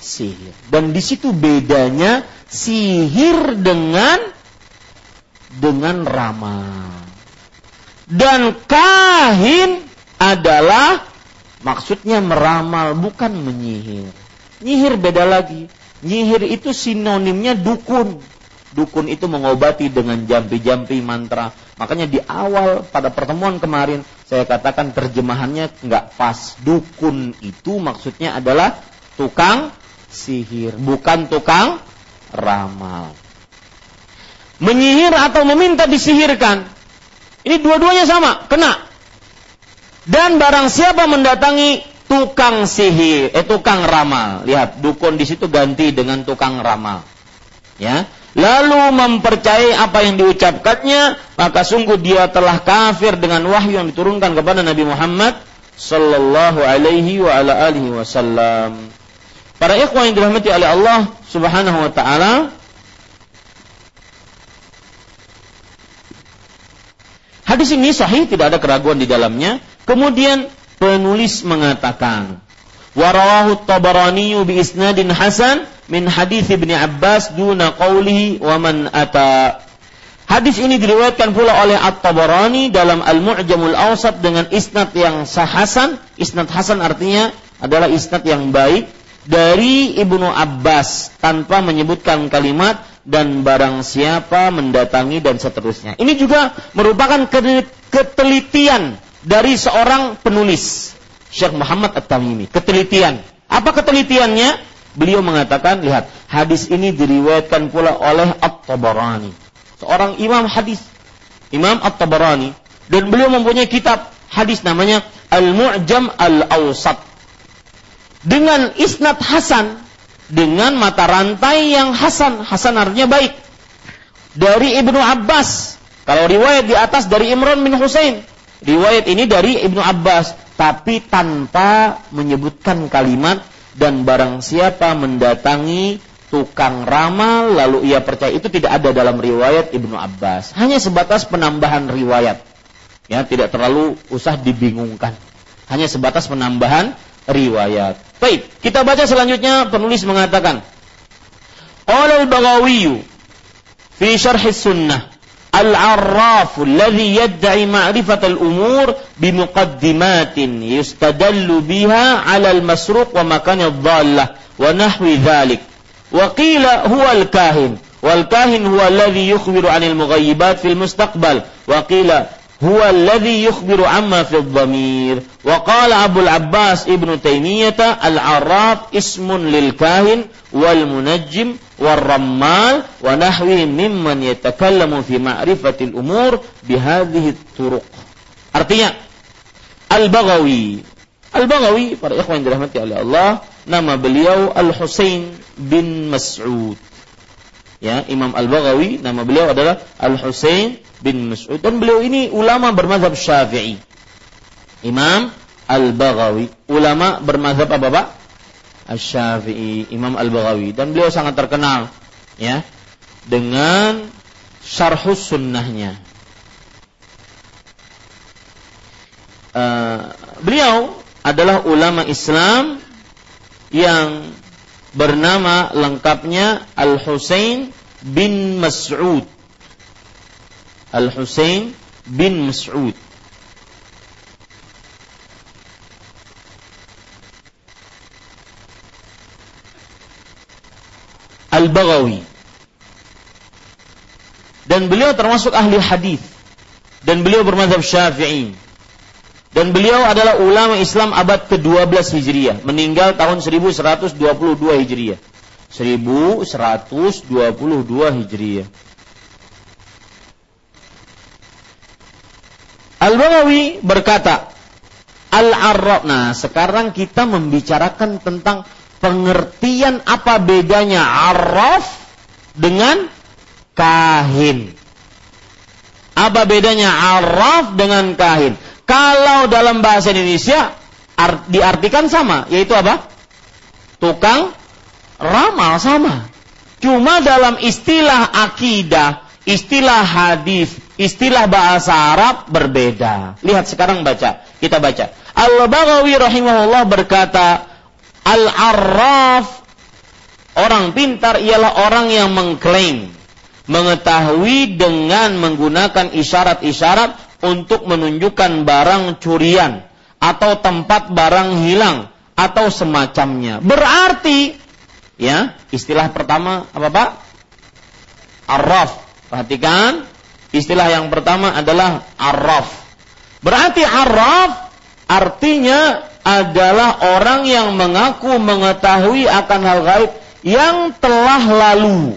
Sihir. Dan di situ bedanya sihir dengan dengan ramal. Dan kahin adalah maksudnya meramal, bukan menyihir. Nyihir beda lagi. Nyihir itu sinonimnya dukun. Dukun itu mengobati dengan jampi-jampi mantra. Makanya di awal pada pertemuan kemarin saya katakan terjemahannya nggak pas. Dukun itu maksudnya adalah tukang sihir, bukan tukang ramal. Menyihir atau meminta disihirkan, ini dua-duanya sama, kena. Dan barang siapa mendatangi tukang sihir, eh tukang ramal, lihat dukun di situ ganti dengan tukang ramal, ya. Lalu mempercayai apa yang diucapkannya, maka sungguh dia telah kafir dengan wahyu yang diturunkan kepada Nabi Muhammad sallallahu alaihi wa ala alihi wasallam. Para ikhwan yang dirahmati oleh Allah Subhanahu wa taala, hadis ini sahih, tidak ada keraguan di dalamnya. Kemudian penulis mengatakan, warawahu At-Tabarani bi isnadin hasan min hadits Ibnu Abbas duna qawlihi wa man ata. Hadis ini diriwayatkan pula oleh At-Tabarani dalam Al-Mu'jamul Awsat dengan isnad yang sah hasan. Isnad hasan artinya adalah isnad yang baik dari Ibnu Abbas tanpa menyebutkan kalimat dan barang siapa mendatangi dan seterusnya. Ini juga merupakan ketelitian dari seorang penulis, Syekh Muhammad At-Tamimi. Ketelitian. Apa ketelitiannya? Beliau mengatakan, lihat, hadis ini diriwayatkan pula oleh At-Tabarani, seorang imam hadis, Imam At-Tabarani, dan beliau mempunyai kitab hadis namanya Al-Mu'jam Al-Awsat dengan isnad hasan, dengan mata rantai yang hasan. Hasan artinya baik, dari Ibnu Abbas. Kalau riwayat di atas dari Imran bin Husain, riwayat ini dari Ibnu Abbas tapi tanpa menyebutkan kalimat dan barang siapa mendatangi tukang ramal lalu ia percaya, itu tidak ada dalam riwayat Ibnu Abbas, hanya sebatas penambahan riwayat, ya, tidak terlalu usah dibingungkan, hanya sebatas penambahan riwayat. Baik, kita baca selanjutnya. Penulis mengatakan, Al-Baghawi fi syarh sunnah al-arraf alladhi yad'i ma'rifat al-umur bimuqaddimatin yustadallu biha 'ala al-masruq wa makan ad-dhallah wa nahwi dhalik wa qila huwa al-kahin wal kahin huwa alladhi yukhbiru 'anil mughayyibat fil mustaqbal wa qila huwa alladhi yukhbiru 'amma fi ad-dhamir wa qala Abul Abbas Ibnu Taimiyah al-arraf ismun lil kahin wal munajjim والرمال ونحوه ممن يتكلم في معرفة الأمور بهذه الطرق. Artinya Al-Baghawi, Al-Baghawi, para ikhwan dirahmati oleh Allah, nama beliau Al-Husain bin Mas'ud, ya, Imam Al-Baghawi nama beliau adalah Al-Husain bin Mas'ud, dan beliau ini ulama bermazhab Syafi'i. Imam Al-Baghawi ulama bermazhab apa, Pak? Asy-Syafi'i, Imam Al-Baghawi, dan beliau sangat terkenal, ya, dengan syarhus sunnahnya. Uh, beliau adalah ulama Islam yang bernama lengkapnya Al-Husain bin Mas'ud. Al-Husain bin Mas'ud. Al-Baghawi, dan beliau termasuk ahli hadis, dan beliau bermadzhab Syafi'i, dan beliau adalah ulama Islam abad kedua belas Hijriah, meninggal tahun seribu seratus dua puluh dua Hijriah. seribu seratus dua puluh dua Hijriah. Al-Baghawi berkata, Al-Arraf. Nah, sekarang kita membicarakan tentang pengertian apa bedanya arraf dengan kahin. Apa bedanya arraf dengan kahin? Kalau dalam bahasa Indonesia art, diartikan sama, yaitu apa? Tukang ramal, sama. Cuma dalam istilah akidah, istilah hadis, istilah bahasa Arab berbeda. Lihat sekarang, baca. Kita baca. Al-Baghawi rahimahullah berkata, Al-Arraf, orang pintar, ialah orang yang mengklaim mengetahui dengan menggunakan isyarat-isyarat untuk menunjukkan barang curian atau tempat barang hilang atau semacamnya. Berarti, ya, istilah pertama apa, Pak? Arraf. Perhatikan, istilah yang pertama adalah arraf. Berarti arraf artinya adalah orang yang mengaku mengetahui akan hal gaib yang telah lalu.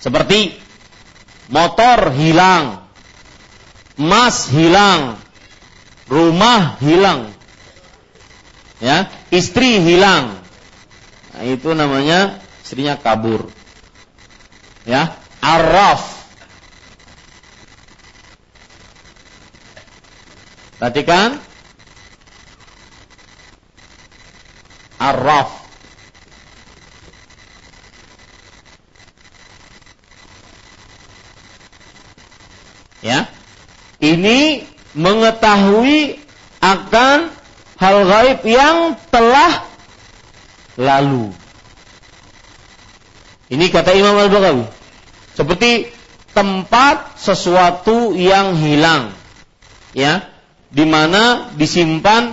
Seperti motor hilang, emas hilang, rumah hilang, ya, istri hilang. Nah, itu namanya istrinya kabur. Ya, arraf. Perhatikan. Arraf. Ya. Ini mengetahui akan hal gaib yang telah lalu. Ini kata Imam Al-Baghawi. Seperti tempat sesuatu yang hilang. Ya. Di mana disimpan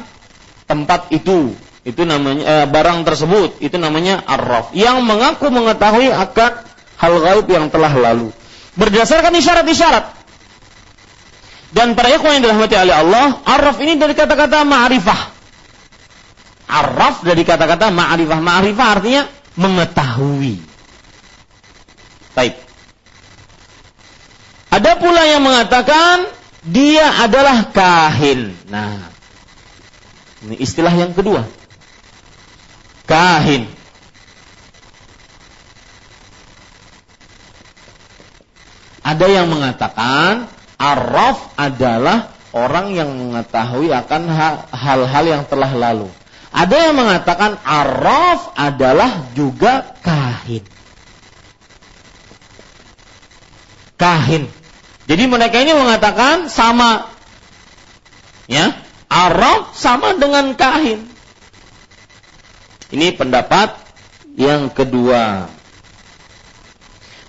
tempat itu, itu namanya eh, barang tersebut, itu namanya arraf, yang mengaku mengetahui akan hal gaib yang telah lalu berdasarkan isyarat-isyarat. Dan para ikhwan yang dirahmati oleh Allah, arraf ini dari kata-kata ma'rifah. Arraf dari kata-kata ma'rifah. Ma'rifah artinya mengetahui. Baik. Ada pula yang mengatakan dia adalah kahin. Nah, ini istilah yang kedua. Kahin. Ada yang mengatakan arraf adalah orang yang mengetahui akan hal-hal yang telah lalu. Ada yang mengatakan arraf adalah juga kahin. Kahin. Jadi mereka ini mengatakan sama, ya, arraf sama dengan kahin. Ini pendapat yang kedua.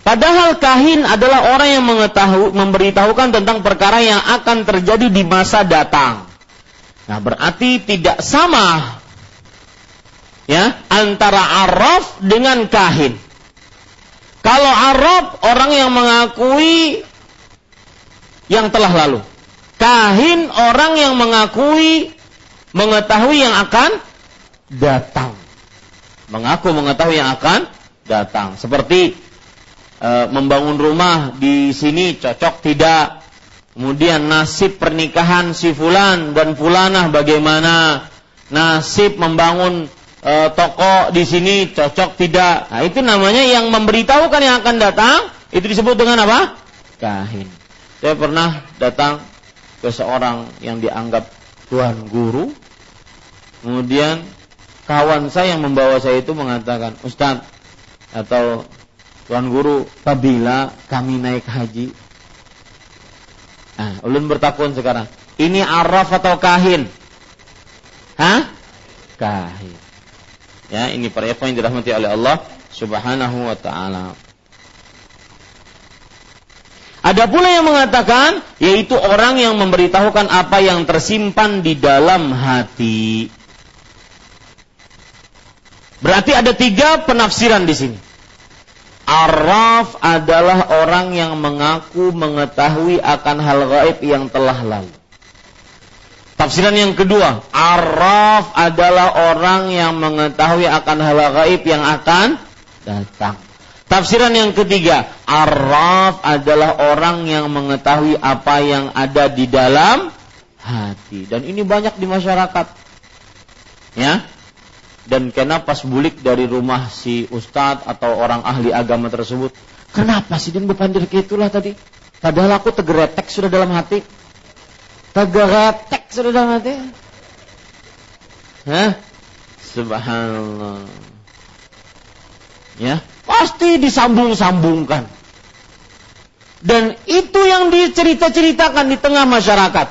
Padahal kahin adalah orang yang mengetahui, memberitahukan tentang perkara yang akan terjadi di masa datang. Nah, berarti tidak sama, ya, antara arraf dengan kahin. Kalau arraf orang yang mengakui yang telah lalu. Kahin orang yang mengakui, mengetahui yang akan datang. Mengaku mengetahui yang akan datang. Seperti e, membangun rumah di sini cocok tidak. Kemudian nasib pernikahan si fulan dan fulanah bagaimana. Nasib membangun e, toko di sini cocok tidak. Nah, itu namanya yang memberitahukan yang akan datang. Itu disebut dengan apa? Kahin. Saya pernah datang ke seorang yang dianggap tuan guru. Kemudian kawan saya yang membawa saya itu mengatakan, Ustaz atau tuan guru, apabila kami naik haji. Nah, ulun bertakun sekarang. Ini arraf atau kahin? Hah? Kahin. Ya, ini para ikhwan yang dirahmati oleh Allah Subhanahu wa ta'ala. Ada pula yang mengatakan, yaitu orang yang memberitahukan apa yang tersimpan di dalam hati. Berarti ada tiga penafsiran di sini. Arraf adalah orang yang mengaku mengetahui akan hal gaib yang telah lalu. Tafsiran yang kedua, arraf adalah orang yang mengetahui akan hal gaib yang akan datang. Tafsiran yang ketiga, arraf adalah orang yang mengetahui apa yang ada di dalam hati. Dan ini banyak di masyarakat. Ya. Dan kenapa pas bulik dari rumah si ustadz atau orang ahli agama tersebut, kenapa sih dan berpandir ke itulah tadi? Padahal aku tegeretek sudah dalam hati. Tegeretek sudah dalam hati. Hah? Subhanallah. Ya. Pasti disambung-sambungkan. Dan itu yang dicerita-ceritakan di tengah masyarakat.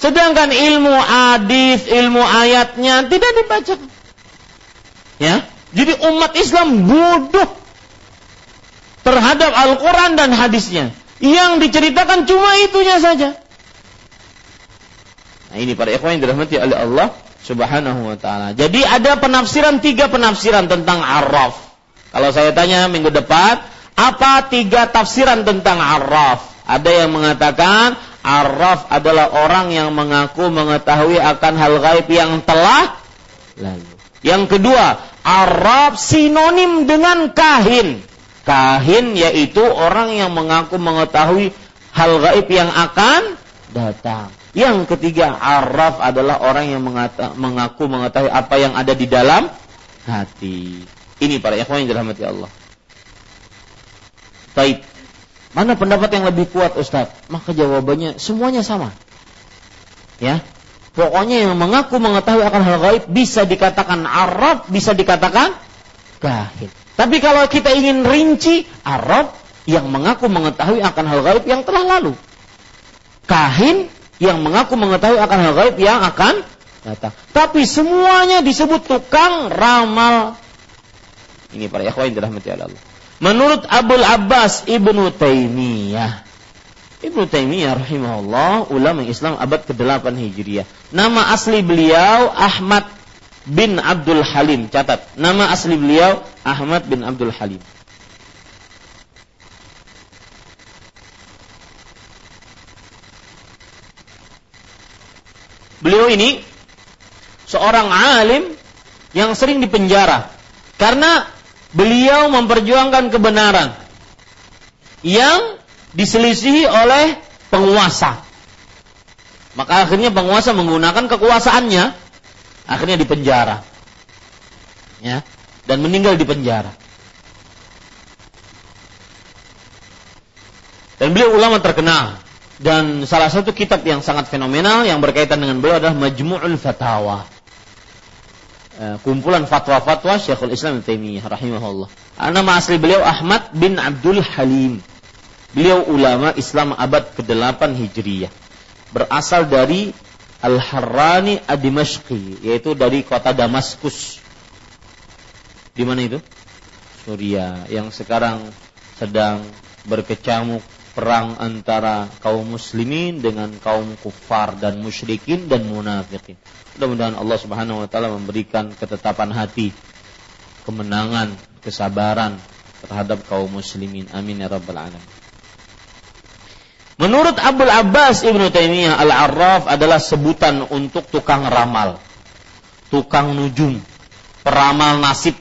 Sedangkan ilmu hadis, ilmu ayatnya tidak dibaca. Ya, jadi umat Islam bodoh terhadap Al-Quran dan hadisnya. Yang diceritakan cuma itunya saja. Nah, ini para ikhwan yang dirahmati oleh Allah Subhanahu wa ta'ala. Jadi ada penafsiran, tiga penafsiran tentang arraf. Kalau saya tanya minggu depan, apa tiga tafsiran tentang arraf? Ada yang mengatakan Arraf adalah orang yang mengaku mengetahui akan hal gaib yang telah lalu. Yang kedua, Arraf sinonim dengan kahin. Kahin yaitu orang yang mengaku mengetahui hal gaib yang akan datang. Yang ketiga, Arraf adalah orang yang mengata, mengaku mengetahui apa yang ada di dalam hati. Ini para ikhwan yang dirahmati Allah. Baik. Mana pendapat yang lebih kuat, Ustaz? Maka jawabannya semuanya sama. Ya. Pokoknya yang mengaku mengetahui akan hal gaib bisa dikatakan Arraf, bisa dikatakan kahin. Tapi kalau kita ingin rinci, Arraf yang mengaku mengetahui akan hal gaib yang telah lalu. Kahin yang mengaku mengetahui akan hal gaib yang akan datang. Tapi semuanya disebut tukang ramal. Ini para ikhwan dirahmati Allah. Menurut Abul Abbas Ibnu Taimiyah. Ibnu Taimiyah rahimahullah, ulama Islam abad kedelapan Hijriah. Nama asli beliau Ahmad bin Abdul Halim. Catat, nama asli beliau Ahmad bin Abdul Halim. Beliau ini seorang alim yang sering dipenjara karena beliau memperjuangkan kebenaran yang diselisihi oleh penguasa. Maka akhirnya penguasa menggunakan kekuasaannya, akhirnya dipenjara, ya, dan meninggal di penjara. Dan beliau ulama terkenal. Dan salah satu kitab yang sangat fenomenal yang berkaitan dengan beliau adalah Majmu'ul Fatawa. Kumpulan fatwa-fatwa Syekhul Islam Ibnu Taimiyah rahimahullah. Nama asli beliau Ahmad bin Abdul Halim. Beliau ulama Islam abad kedelapan Hijriah. Berasal dari Al-Harrani Ad-Dimashqi, yaitu dari kota Damaskus. Di mana itu? Suriah, yang sekarang sedang berkecamuk perang antara kaum muslimin dengan kaum kufar dan musyrikin dan munafikin. Mudah-mudahan Allah Subhanahu wa taala memberikan ketetapan hati, kemenangan, kesabaran terhadap kaum muslimin. Amin ya rabbal alamin. Menurut Abul Abbas Ibnu Taimiyah, Al-Arraf adalah sebutan untuk tukang ramal, tukang nujum, peramal nasib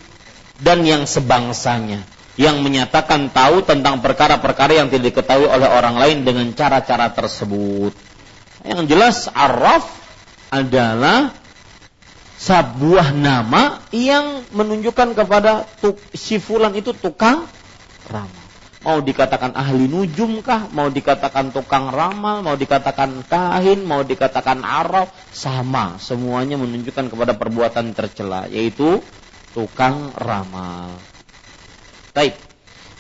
dan yang sebangsanya, yang menyatakan tahu tentang perkara-perkara yang tidak diketahui oleh orang lain dengan cara-cara tersebut. Yang jelas Arraf adalah sebuah nama yang menunjukkan kepada tuk, si fulan itu tukang ramal. Mau dikatakan ahli nujum kah, mau dikatakan tukang ramal, mau dikatakan kahin, mau dikatakan arraf, sama. Semuanya menunjukkan kepada perbuatan tercela, yaitu tukang ramal. Baik.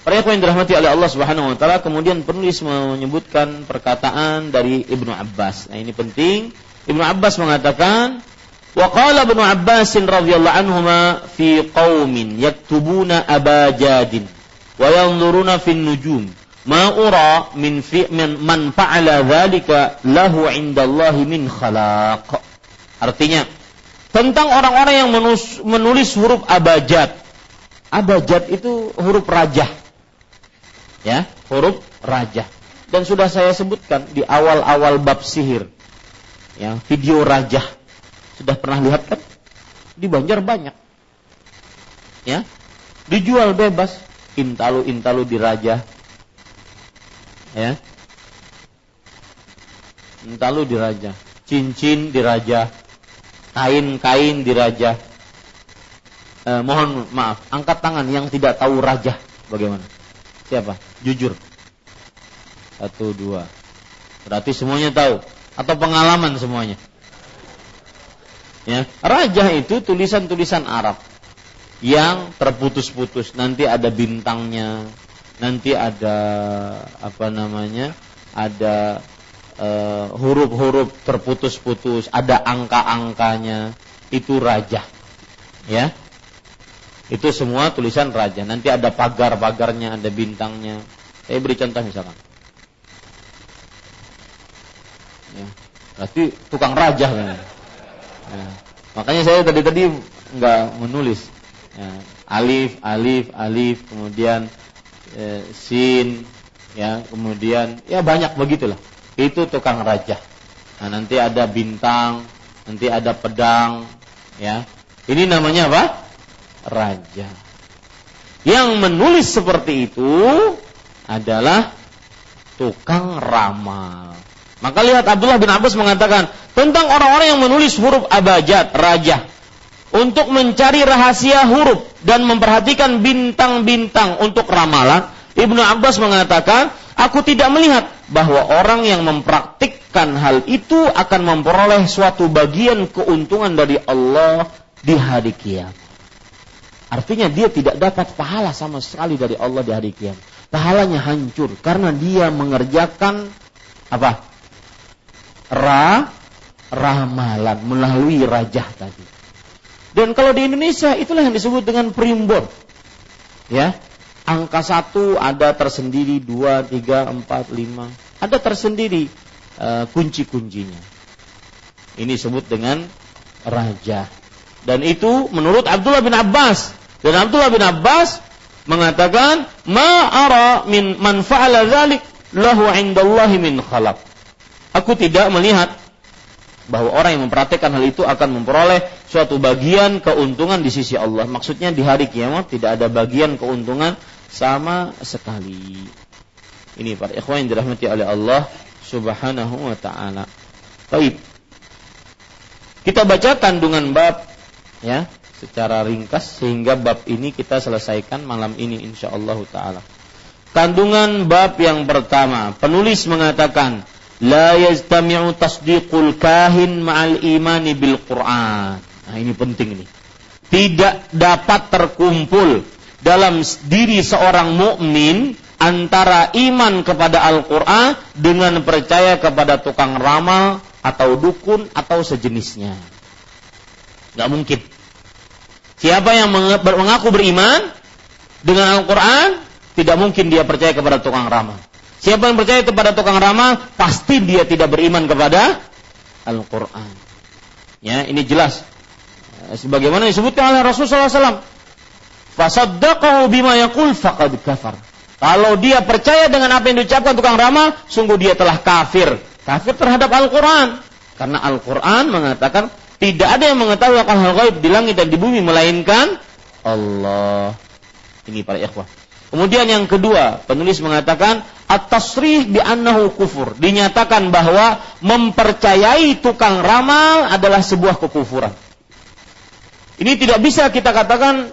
Para ikhwan yang dirahmati oleh Allah Subhanahu wa taala, kemudian penulis menyebutkan perkataan dari Ibnu Abbas. Nah, ini penting. Ibnu Abbas mengatakan, wa qala Ibnu Abbas radhiyallahu anhuma fi qaumin yaktubuna abajadin wa yanzuruna fin nujum ma ura min fi man fa'ala dzalika lahu 'indallahi min khalaq. Artinya, tentang orang-orang yang menulis, menulis huruf abajad. Abajad itu huruf rajah. Ya, huruf rajah. Dan sudah saya sebutkan di awal-awal bab sihir. Ya, video rajah sudah pernah lihat kan? Di Banjar banyak, ya, dijual bebas, intalu-intalu di rajah, ya, intalu di rajah, cincin di rajah, kain-kain di rajah. Eh, mohon maaf, angkat tangan yang tidak tahu rajah bagaimana? Siapa? Jujur. Satu dua. Berarti semuanya tahu. Atau pengalaman semuanya. Ya, rajah itu tulisan-tulisan Arab yang terputus-putus. Nanti ada bintangnya, nanti ada apa namanya, ada e, huruf-huruf terputus-putus, ada angka-angkanya. Itu rajah. Ya, itu semua tulisan rajah. Nanti ada pagar-pagarnya, ada bintangnya. Saya beri contoh misalkan. Ya, berarti tukang rajah kan? Ya, makanya saya tadi-tadi nggak menulis, ya, alif, alif, alif, kemudian e, sin, ya, kemudian ya banyak begitulah. itu tukang rajah. Nah, nanti ada bintang, nanti ada pedang, ya. Ini namanya apa? Raja. Yang menulis seperti itu adalah tukang ramal. Maka lihat Abdullah bin Abbas mengatakan tentang orang-orang yang menulis huruf abjad, rajah, untuk mencari rahasia huruf dan memperhatikan bintang-bintang untuk ramalan. Ibnu Abbas mengatakan, aku tidak melihat bahwa orang yang mempraktikkan hal itu akan memperoleh suatu bagian keuntungan dari Allah di hari kiamat. Artinya dia tidak dapat pahala sama sekali dari Allah di hari kiamat. Pahalanya hancur karena dia mengerjakan apa? Ra, ramalan melalui rajah tadi. Dan kalau di Indonesia itulah yang disebut dengan primbon, ya, angka satu ada tersendiri, dua, tiga, empat, lima, ada tersendiri e, kunci-kuncinya. Ini disebut dengan rajah. Dan itu menurut Abdullah bin Abbas. Dan Abdullah bin Abbas mengatakan, ma'ara min man fa'ala dzalik lahu indallahi min khalaq. Aku tidak melihat bahwa orang yang memperhatikan hal itu akan memperoleh suatu bagian keuntungan di sisi Allah. Maksudnya di hari kiamat tidak ada bagian keuntungan sama sekali. Ini para ikhwan yang dirahmati oleh Allah Subhanahu wa ta'ala. Baik, kita baca kandungan bab ya secara ringkas sehingga bab ini kita selesaikan malam ini insyaallah ta'ala. Kandungan bab yang pertama, penulis mengatakan, la yajtami'u tasdiqul kahin ma'al imani bil Qur'an. Nah, ini penting ini. Tidak dapat terkumpul dalam diri seorang mukmin antara iman kepada Al-Qur'an dengan percaya kepada tukang ramal atau dukun atau sejenisnya. Enggak mungkin. Siapa yang mengaku beriman dengan Al-Qur'an, tidak mungkin dia percaya kepada tukang ramal. Siapa yang percaya kepada tukang ramal, pasti dia tidak beriman kepada Al-Quran. Ya, ini jelas. Sebagaimana disebutkan oleh Rasulullah shallallahu alaihi wasallam. Fasaddaqahu bima yaqul faqad kafar. Kalau dia percaya dengan apa yang diucapkan tukang ramal, sungguh dia telah kafir. Kafir terhadap Al-Quran. Karena Al-Quran mengatakan, tidak ada yang mengetahui hal ghaib di langit dan di bumi, melainkan Allah. Ini para ikhwah. Kemudian yang kedua, penulis mengatakan at-tasrih bi annahu kufur. Dinyatakan bahwa mempercayai tukang ramal adalah sebuah kekufuran. Ini tidak bisa kita katakan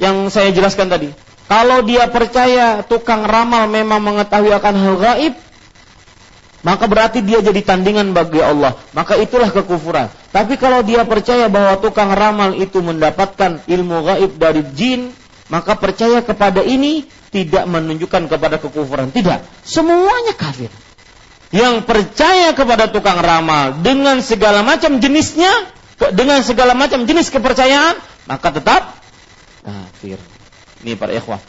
yang saya jelaskan tadi. Kalau dia percaya tukang ramal memang mengetahui akan hal gaib, maka berarti dia jadi tandingan bagi Allah. Maka itulah kekufuran. Tapi kalau dia percaya bahwa tukang ramal itu mendapatkan ilmu gaib dari jin, maka percaya kepada ini tidak menunjukkan kepada kekufuran. Tidak, semuanya kafir. Yang percaya kepada tukang ramal dengan segala macam jenisnya, dengan segala macam jenis kepercayaan, maka tetap kafir. Ini para ikhwah.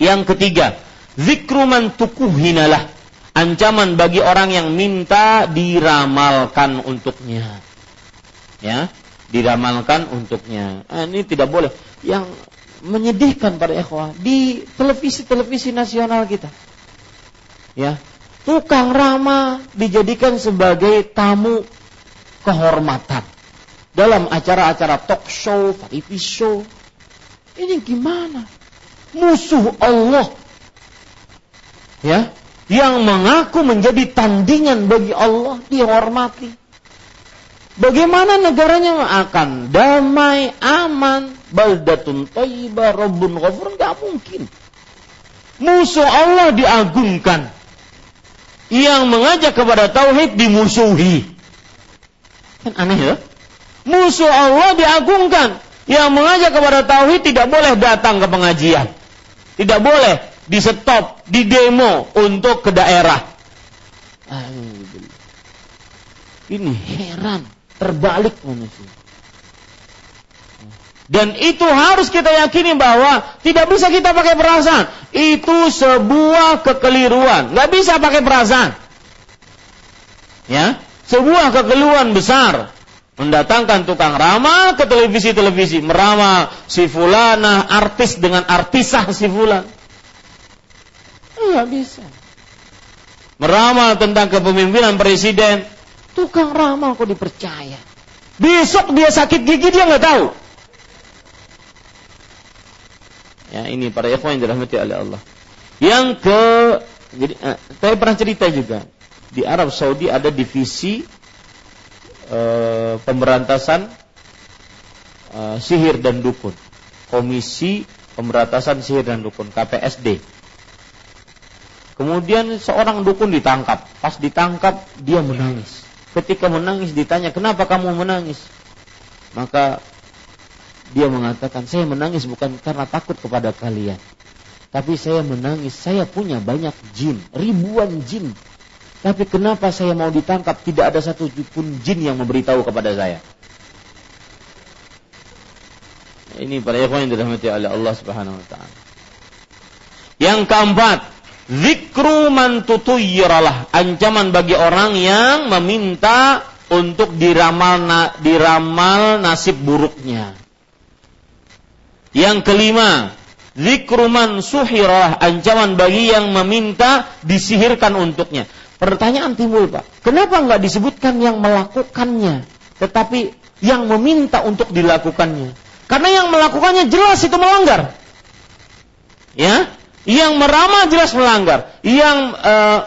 Yang ketiga, zikru man tukuhinalah. Ancaman bagi orang yang minta diramalkan untuknya. Ya, diramalkan untuknya. Ah, ini tidak boleh. Yang menyedihkan para ikhwah di televisi-televisi nasional kita, ya, tukang ramal dijadikan sebagai tamu kehormatan dalam acara-acara talk show, T V show. Ini gimana? Musuh Allah, ya, yang mengaku menjadi tandingan bagi Allah dihormati. Bagaimana negaranya akan damai, aman? Baldatun thayyibah rabbun ghafur. Gak mungkin. Musuh Allah diagungkan, yang mengajak kepada tauhid dimusuhi. Kan aneh ya? Musuh Allah diagungkan, yang mengajak kepada tauhid tidak boleh datang ke pengajian, tidak boleh di stop, di demo untuk ke daerah. Ini heran, terbalik manusia. Dan itu harus kita yakini bahwa tidak bisa kita pakai perasaan. Itu sebuah kekeliruan. Nggak bisa pakai perasaan. Ya, sebuah kekeliruan besar. Mendatangkan tukang ramal ke televisi-televisi. Meramal si fulanah, artis dengan artisah si fulan. Nggak bisa. meramal tentang kepemimpinan presiden. Tukang ramal kok dipercaya? Besok dia sakit gigi dia nggak tahu. Ya, ini para ikhwan yang dirahmati oleh Allah. Yang ke, jadi saya pernah cerita juga, di Arab Saudi ada divisi e, pemberantasan e, sihir dan dukun, Komisi Pemberantasan Sihir dan Dukun K P S D. Kemudian seorang dukun ditangkap. Pas ditangkap dia menangis. Ketika menangis ditanya, "Kenapa kamu menangis?" Maka dia mengatakan, saya menangis bukan karena takut kepada kalian. Tapi saya menangis, saya punya banyak jin, ribuan jin. Tapi kenapa saya mau ditangkap? Tidak ada satu pun jin yang memberitahu kepada saya. Ini para ikhwan yang dirahmati oleh Allah Subhanahu wa ta'ala. Yang keempat, zikru man tutuyyiralah, ancaman bagi orang yang meminta untuk diramal diramal nasib buruknya. Yang kelima, zikruman suhirah, ancaman bagi yang meminta disihirkan untuknya. Pertanyaan timbul, Pak, kenapa enggak disebutkan yang melakukannya, tetapi yang meminta untuk dilakukannya? Karena yang melakukannya jelas itu melanggar. Ya, yang meramal jelas melanggar. Yang eh,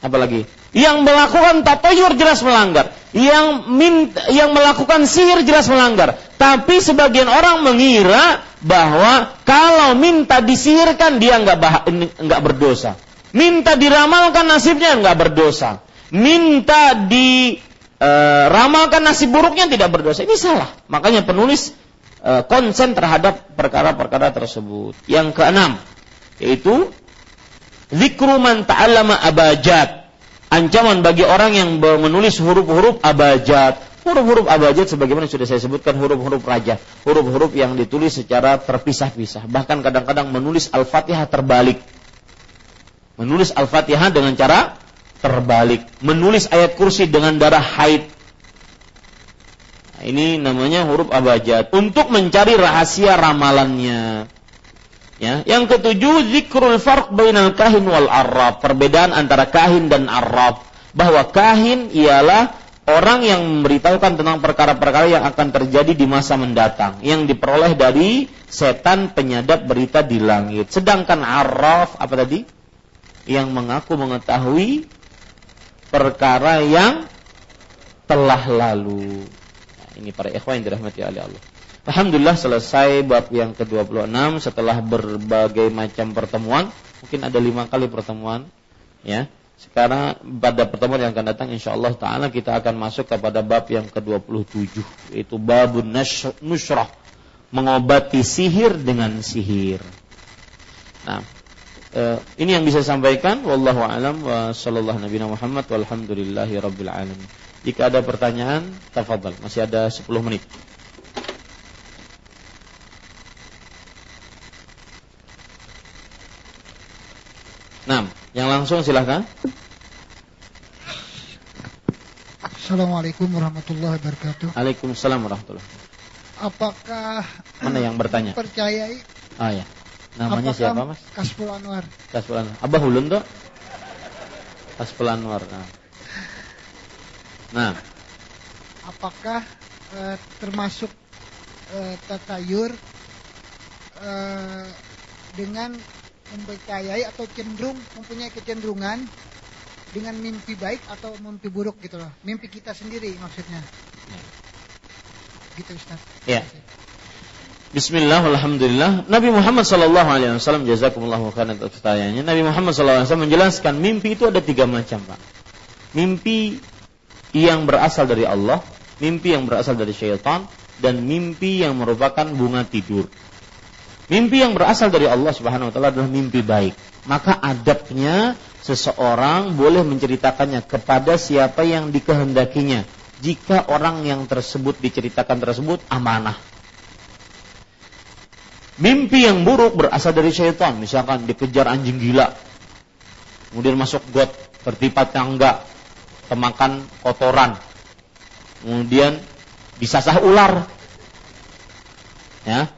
apa lagi? Yang melakukan tatayur jelas melanggar. Yang minta, yang melakukan sihir jelas melanggar. Tapi sebagian orang mengira bahwa kalau minta disihirkan dia nggak bah- nggak berdosa, minta diramalkan nasibnya nggak berdosa, minta diramalkan nasib buruknya tidak berdosa. Ini salah. Makanya penulis e, konsen terhadap perkara-perkara tersebut. Yang keenam, yaitu zikru man ta'allama abajat, ancaman bagi orang yang menulis huruf-huruf abajad. Huruf-huruf abajad sebagaimana sudah saya sebutkan, huruf-huruf raja, huruf-huruf yang ditulis secara terpisah-pisah. Bahkan kadang-kadang menulis Al-Fatihah terbalik, menulis Al-Fatihah dengan cara terbalik, menulis ayat kursi dengan darah haid. Nah, ini namanya huruf abajad, untuk mencari rahasia ramalannya. Ya. Yang ketujuh, zikrul farq bainal kahin wal arraf, perbedaan antara kahin dan arraf. Bahwa kahin ialah orang yang memberitahukan tentang perkara-perkara yang akan terjadi di masa mendatang, yang diperoleh dari setan penyadap berita di langit. Sedangkan arraf, apa tadi? Yang mengaku mengetahui perkara yang telah lalu. Nah, ini para ikhwan yang dirahmati oleh Allah. Alhamdulillah, selesai bab yang ke dua puluh enam setelah berbagai macam pertemuan. Mungkin ada lima kali pertemuan, ya. Sekarang pada pertemuan yang akan datang insyaallah taala kita akan masuk kepada bab yang ke dua puluh tujuh, yaitu babun nusyrah, mengobati sihir dengan sihir. Nah, ini yang bisa saya sampaikan. Wallahu a'lam wa sallallahu nabiyana Muhammad walhamdulillahirabbil alamin. Jika ada pertanyaan, tafadhal. Masih ada sepuluh menit. Nah, yang langsung silahkan. Assalamualaikum warahmatullahi wabarakatuh. Waalaikumsalam warahmatullahi wabarakatuh. Apakah mana yang bertanya? Percayai. Ah ya. Namanya apakah siapa, Mas? Kasful Anwar. Kasful Anwar. Abah Hulun tuh. Kasful Anwar. Nah. Nah. Apakah eh, termasuk eh, tatayur eh, dengan mempercayai atau cenderung mempunyai kecenderungan dengan mimpi baik atau mimpi buruk gitu loh. Mimpi kita sendiri maksudnya. Ya. Gitu Ustaz. Ya. Bismillah, alhamdulillah. Nabi Muhammad sallallahu alaihi wasallam, jazakumullahu khairan atas pertanyaannya. Nabi Muhammad sallallahu alaihi wasallam menjelaskan mimpi itu ada tiga macam, Pak. Mimpi yang berasal dari Allah, mimpi yang berasal dari syaitan, dan mimpi yang merupakan bunga tidur. Mimpi yang berasal dari Allah Subhanahu wa taala adalah mimpi baik. Maka adabnya seseorang boleh menceritakannya kepada siapa yang dikehendakinya, jika orang yang tersebut diceritakan tersebut amanah. Mimpi yang buruk berasal dari syaitan, misalkan dikejar anjing gila, kemudian masuk got, tertipat tangga, kemakan kotoran, kemudian disasah ular. Ya.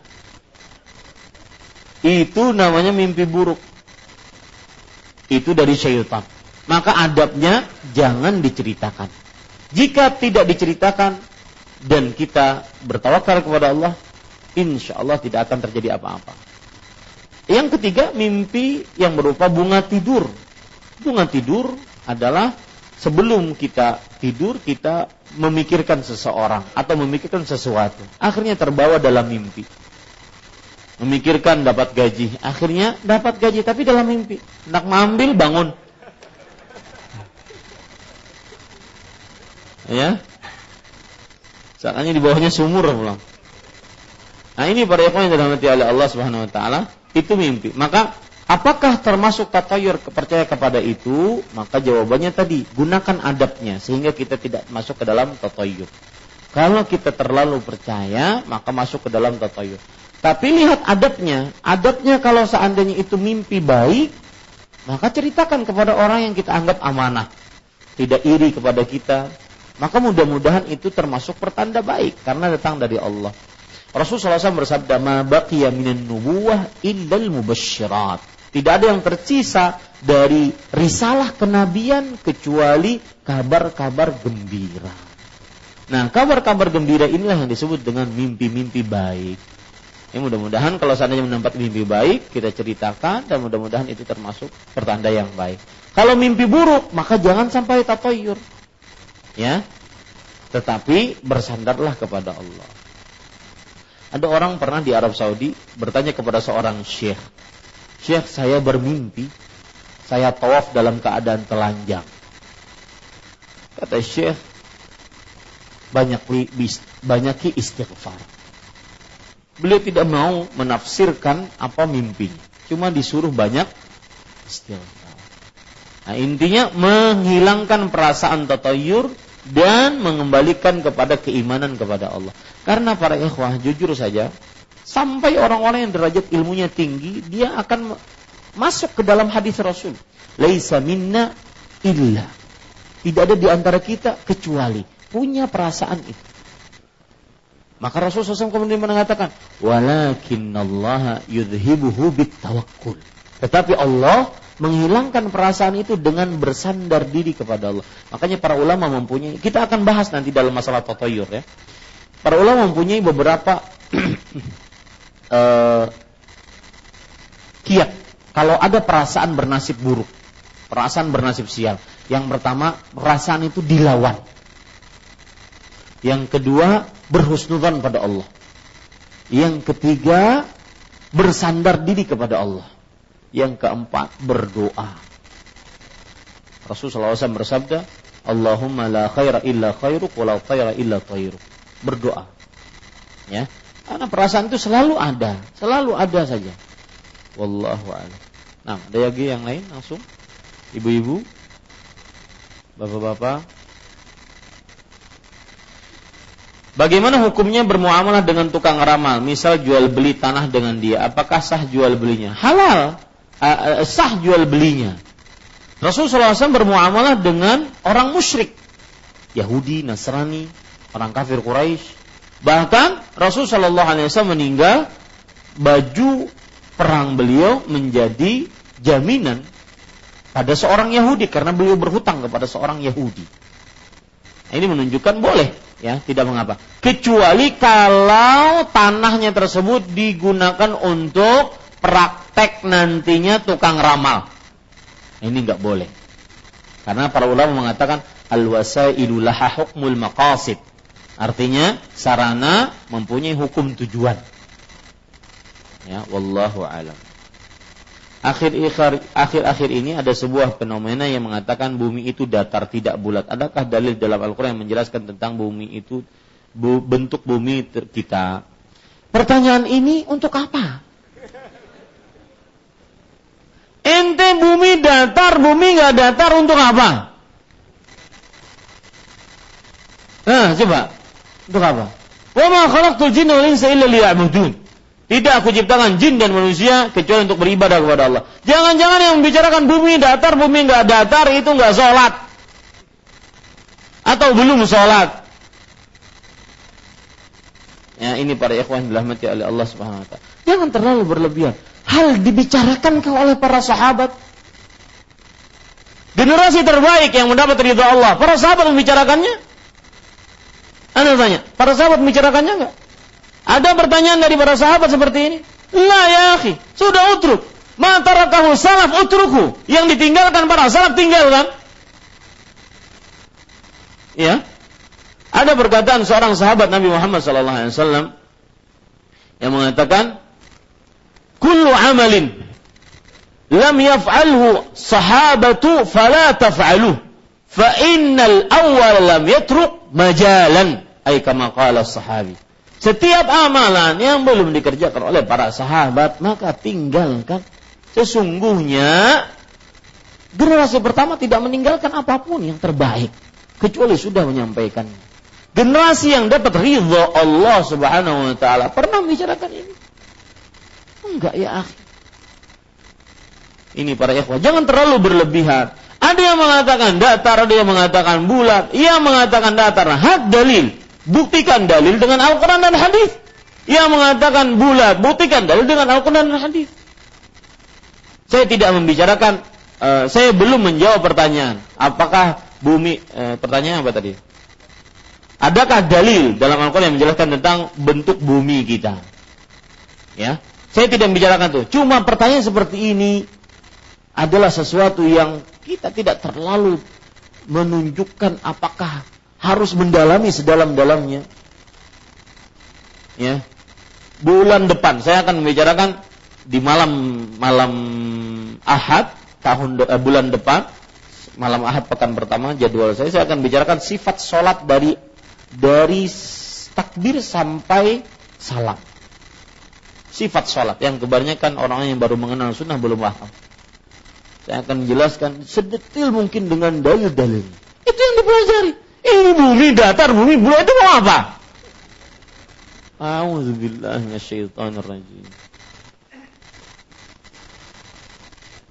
Itu namanya mimpi buruk. Itu dari syaitan. maka adabnya jangan diceritakan. Jika tidak diceritakan dan kita bertawakal kepada Allah, insya Allah tidak akan terjadi apa-apa. Yang ketiga, mimpi yang berupa bunga tidur. Bunga tidur adalah sebelum kita tidur, kita memikirkan seseorang atau memikirkan sesuatu. Akhirnya terbawa dalam mimpi. Memikirkan dapat gaji. Akhirnya dapat gaji, tapi dalam mimpi. Nak ngambil, bangun. Ya, seakannya di bawahnya sumur pulang. Nah, ini para ikhwan yang dirahmati oleh Allah Subhanahu Wa Taala, itu mimpi. Maka apakah termasuk tatayur percaya kepada itu? Maka jawabannya tadi, gunakan adabnya sehingga kita tidak masuk ke dalam tatayur. Kalau kita terlalu percaya, maka masuk ke dalam tatayur. Tapi lihat adabnya. Adabnya kalau seandainya itu mimpi baik, maka ceritakan kepada orang yang kita anggap amanah, tidak iri kepada kita. Maka mudah-mudahan itu termasuk pertanda baik karena datang dari Allah. Rasulullah shallallahu alaihi wasallam bersabda, "Ma baqiya minan nubuwah illal mubasyirat." Tidak ada yang tersisa dari risalah kenabian kecuali kabar-kabar gembira. Nah, kabar-kabar gembira inilah yang disebut dengan mimpi-mimpi baik. Ini mudah-mudahan kalau seandainya mendapat mimpi baik, kita ceritakan dan mudah-mudahan itu termasuk pertanda yang baik. Kalau mimpi buruk, maka jangan sampai tatayur. Ya, tetapi bersandarlah kepada Allah. Ada orang pernah di Arab Saudi bertanya kepada seorang syekh, "Syekh, saya bermimpi saya tawaf dalam keadaan telanjang." Kata syekh, "Banyak banyaki istighfar." Beliau tidak mau menafsirkan apa mimpinya, cuma disuruh banyak istighfar. Nah, intinya menghilangkan perasaan tatayur dan mengembalikan kepada keimanan kepada Allah. Karena para ikhwah, jujur saja, sampai orang-orang yang derajat ilmunya tinggi, dia akan masuk ke dalam hadis Rasul. Laisa minna illa. Tidak ada di antara kita kecuali punya perasaan itu. Maka Rasul shallallahu alaihi wasallam kemudian mengatakan, "Walakinallaha yudhibuhu bittawakkul." Tetapi Allah menghilangkan perasaan itu dengan bersandar diri kepada Allah. Makanya para ulama mempunyai, kita akan bahas nanti dalam masalah tatayur ya. Para ulama mempunyai beberapa uh, kiat kalau ada perasaan bernasib buruk, perasaan bernasib sial. Yang pertama, perasaan itu dilawan. Yang kedua, berhusnudzan pada Allah. Yang ketiga, bersandar diri kepada Allah. Yang keempat, berdoa. Rasulullah shallallahu alaihi wasallam bersabda, "Allahumma la khaira illa khairuk wa la khaira illa khairuk." Berdoa. Ya, karena perasaan itu selalu ada, selalu ada saja. Wallahu a'lam. Nah, ada lagi yang lain langsung? Ibu-ibu, bapak-bapak. Bagaimana hukumnya bermuamalah dengan tukang ramal? Misal jual beli tanah dengan dia, apakah sah jual belinya? Halal. Uh, sah jual belinya. Rasulullah shallallahu alaihi wasallam bermuamalah dengan orang musyrik, Yahudi, Nasrani, orang kafir Quraisy. Bahkan Rasulullah shallallahu alaihi wasallam meninggal, baju perang beliau menjadi jaminan pada seorang Yahudi karena beliau berhutang kepada seorang Yahudi. Ini menunjukkan boleh, ya, tidak mengapa. Kecuali kalau tanahnya tersebut digunakan untuk praktek nantinya tukang ramal. Ini enggak boleh. Karena para ulama mengatakan al-wasailu laha hukmul maqasid. Artinya sarana mempunyai hukum tujuan. Ya, wallahu alam. Akhir-akhir akhir-akhir ini ada sebuah fenomena yang mengatakan bumi itu datar tidak bulat. Adakah dalil dalam Al-Qur'an yang menjelaskan tentang bumi itu, bentuk bumi kita? Pertanyaan ini untuk apa? Ente bumi datar, bumi nggak datar untuk apa? Nah, coba. Untuk apa? Wa ma khalaqtul jinna wal insa illa liya'budun. Tidak aku ciptakan jin dan manusia kecuali untuk beribadah kepada Allah. Jangan-jangan yang membicarakan bumi datar, bumi nggak datar itu nggak sholat atau belum sholat. Ya, ini para ikhwan dirahmati oleh Allah Subhanahu Wa Taala. Jangan terlalu berlebihan. Hal dibicarakan oleh para sahabat, generasi terbaik yang mendapat ridha Allah. Para sahabat membicarakannya? Anda tanya, para sahabat membicarakannya enggak? Ada pertanyaan dari para sahabat seperti ini? La ya akhi, sudah utruk. Ma tarakahu salaf utruku. Yang ditinggalkan para salaf tinggalkan. Ya. Ada perkataan seorang sahabat Nabi Muhammad sallallahu alaihi wasallam yang mengatakan, "Kullu amalin lam yaf'alhu sahabatu fala taf'aluh, fa innal awwal lam yatruk majalan." Ay kama qala as-sahabi. Setiap amalan yang belum dikerjakan oleh para sahabat, maka tinggalkan. Sesungguhnya, generasi pertama tidak meninggalkan apapun yang terbaik, kecuali sudah menyampaikannya. Generasi yang dapat ridha Allah subhanahu wa ta'ala, pernah membicarakan ini? Enggak ya akhi. Ini para ikhwah, jangan terlalu berlebihan. Ada yang mengatakan datar, ada yang mengatakan bulat. Ia mengatakan datar, had dalil, buktikan dalil dengan Al-Quran dan hadis. Yang mengatakan bulat, buktikan dalil dengan Al-Quran dan hadis. Saya tidak membicarakan, uh, saya belum menjawab pertanyaan. Apakah bumi, uh, pertanyaan apa tadi? Adakah dalil dalam Al-Quran yang menjelaskan tentang bentuk bumi kita? Ya, saya tidak membicarakan itu. Cuma pertanyaan seperti ini adalah sesuatu yang kita tidak terlalu menunjukkan apakah harus mendalami sedalam-dalamnya. Ya. Bulan depan saya akan membicarakan di malam malam Ahad tahun eh, bulan depan, malam Ahad pekan pertama jadwal saya saya akan bicarakan sifat salat dari dari takbir sampai salam. Sifat salat yang kebanyakan orang yang baru mengenal sunnah belum paham. Saya akan menjelaskan sedetil mungkin dengan dalil-dalil. Itu yang dipelajari. Ini bumi datar, bumi bulat itu mau apa? A'udzubillah minasyaitonir rajim.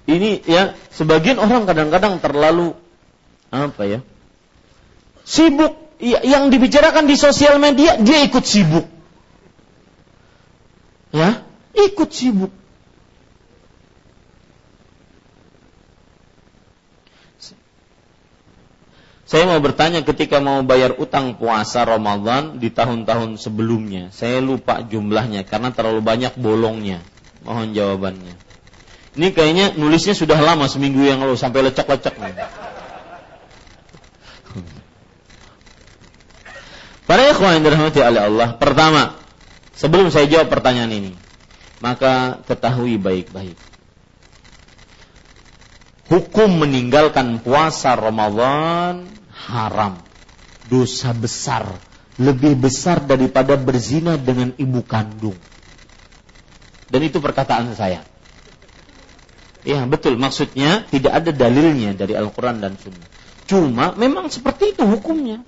Ini ya, sebagian orang kadang-kadang terlalu apa ya? Sibuk ya, yang dibicarakan di sosial media dia ikut sibuk. Ya, ikut sibuk. Saya mau bertanya ketika mau bayar utang puasa Ramadan di tahun-tahun sebelumnya. Saya lupa jumlahnya karena terlalu banyak bolongnya. Mohon jawabannya. Ini kayaknya nulisnya sudah lama, seminggu yang lalu sampai lecek-lecek. Para ikhwan yang dirahmati oleh Allah, pertama, sebelum saya jawab pertanyaan ini, maka ketahui baik-baik. Hukum meninggalkan puasa Ramadan haram, dosa besar, lebih besar daripada berzina dengan ibu kandung. Dan itu perkataan saya. Ya betul, maksudnya tidak ada dalilnya dari Al-Quran dan Sunnah. Cuma memang seperti itu hukumnya.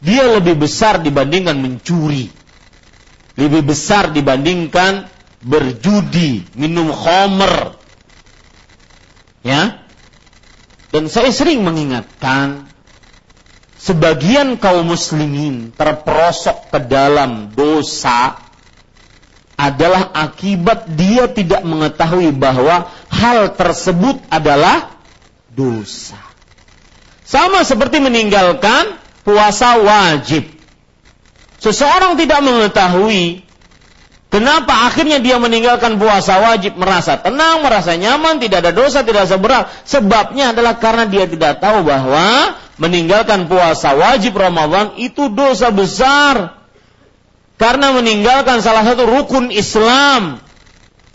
Dia lebih besar dibandingkan mencuri, lebih besar dibandingkan berjudi, minum khamr. Ya, dan saya sering mengingatkan sebagian kaum muslimin terperosok ke dalam dosa adalah akibat dia tidak mengetahui bahwa hal tersebut adalah dosa. Sama seperti meninggalkan puasa wajib. Seseorang tidak mengetahui kenapa akhirnya dia meninggalkan puasa wajib, merasa tenang, merasa nyaman, tidak ada dosa, tidak ada berat. Sebabnya adalah karena dia tidak tahu bahwa meninggalkan puasa wajib Ramadan itu dosa besar. Karena meninggalkan salah satu rukun Islam,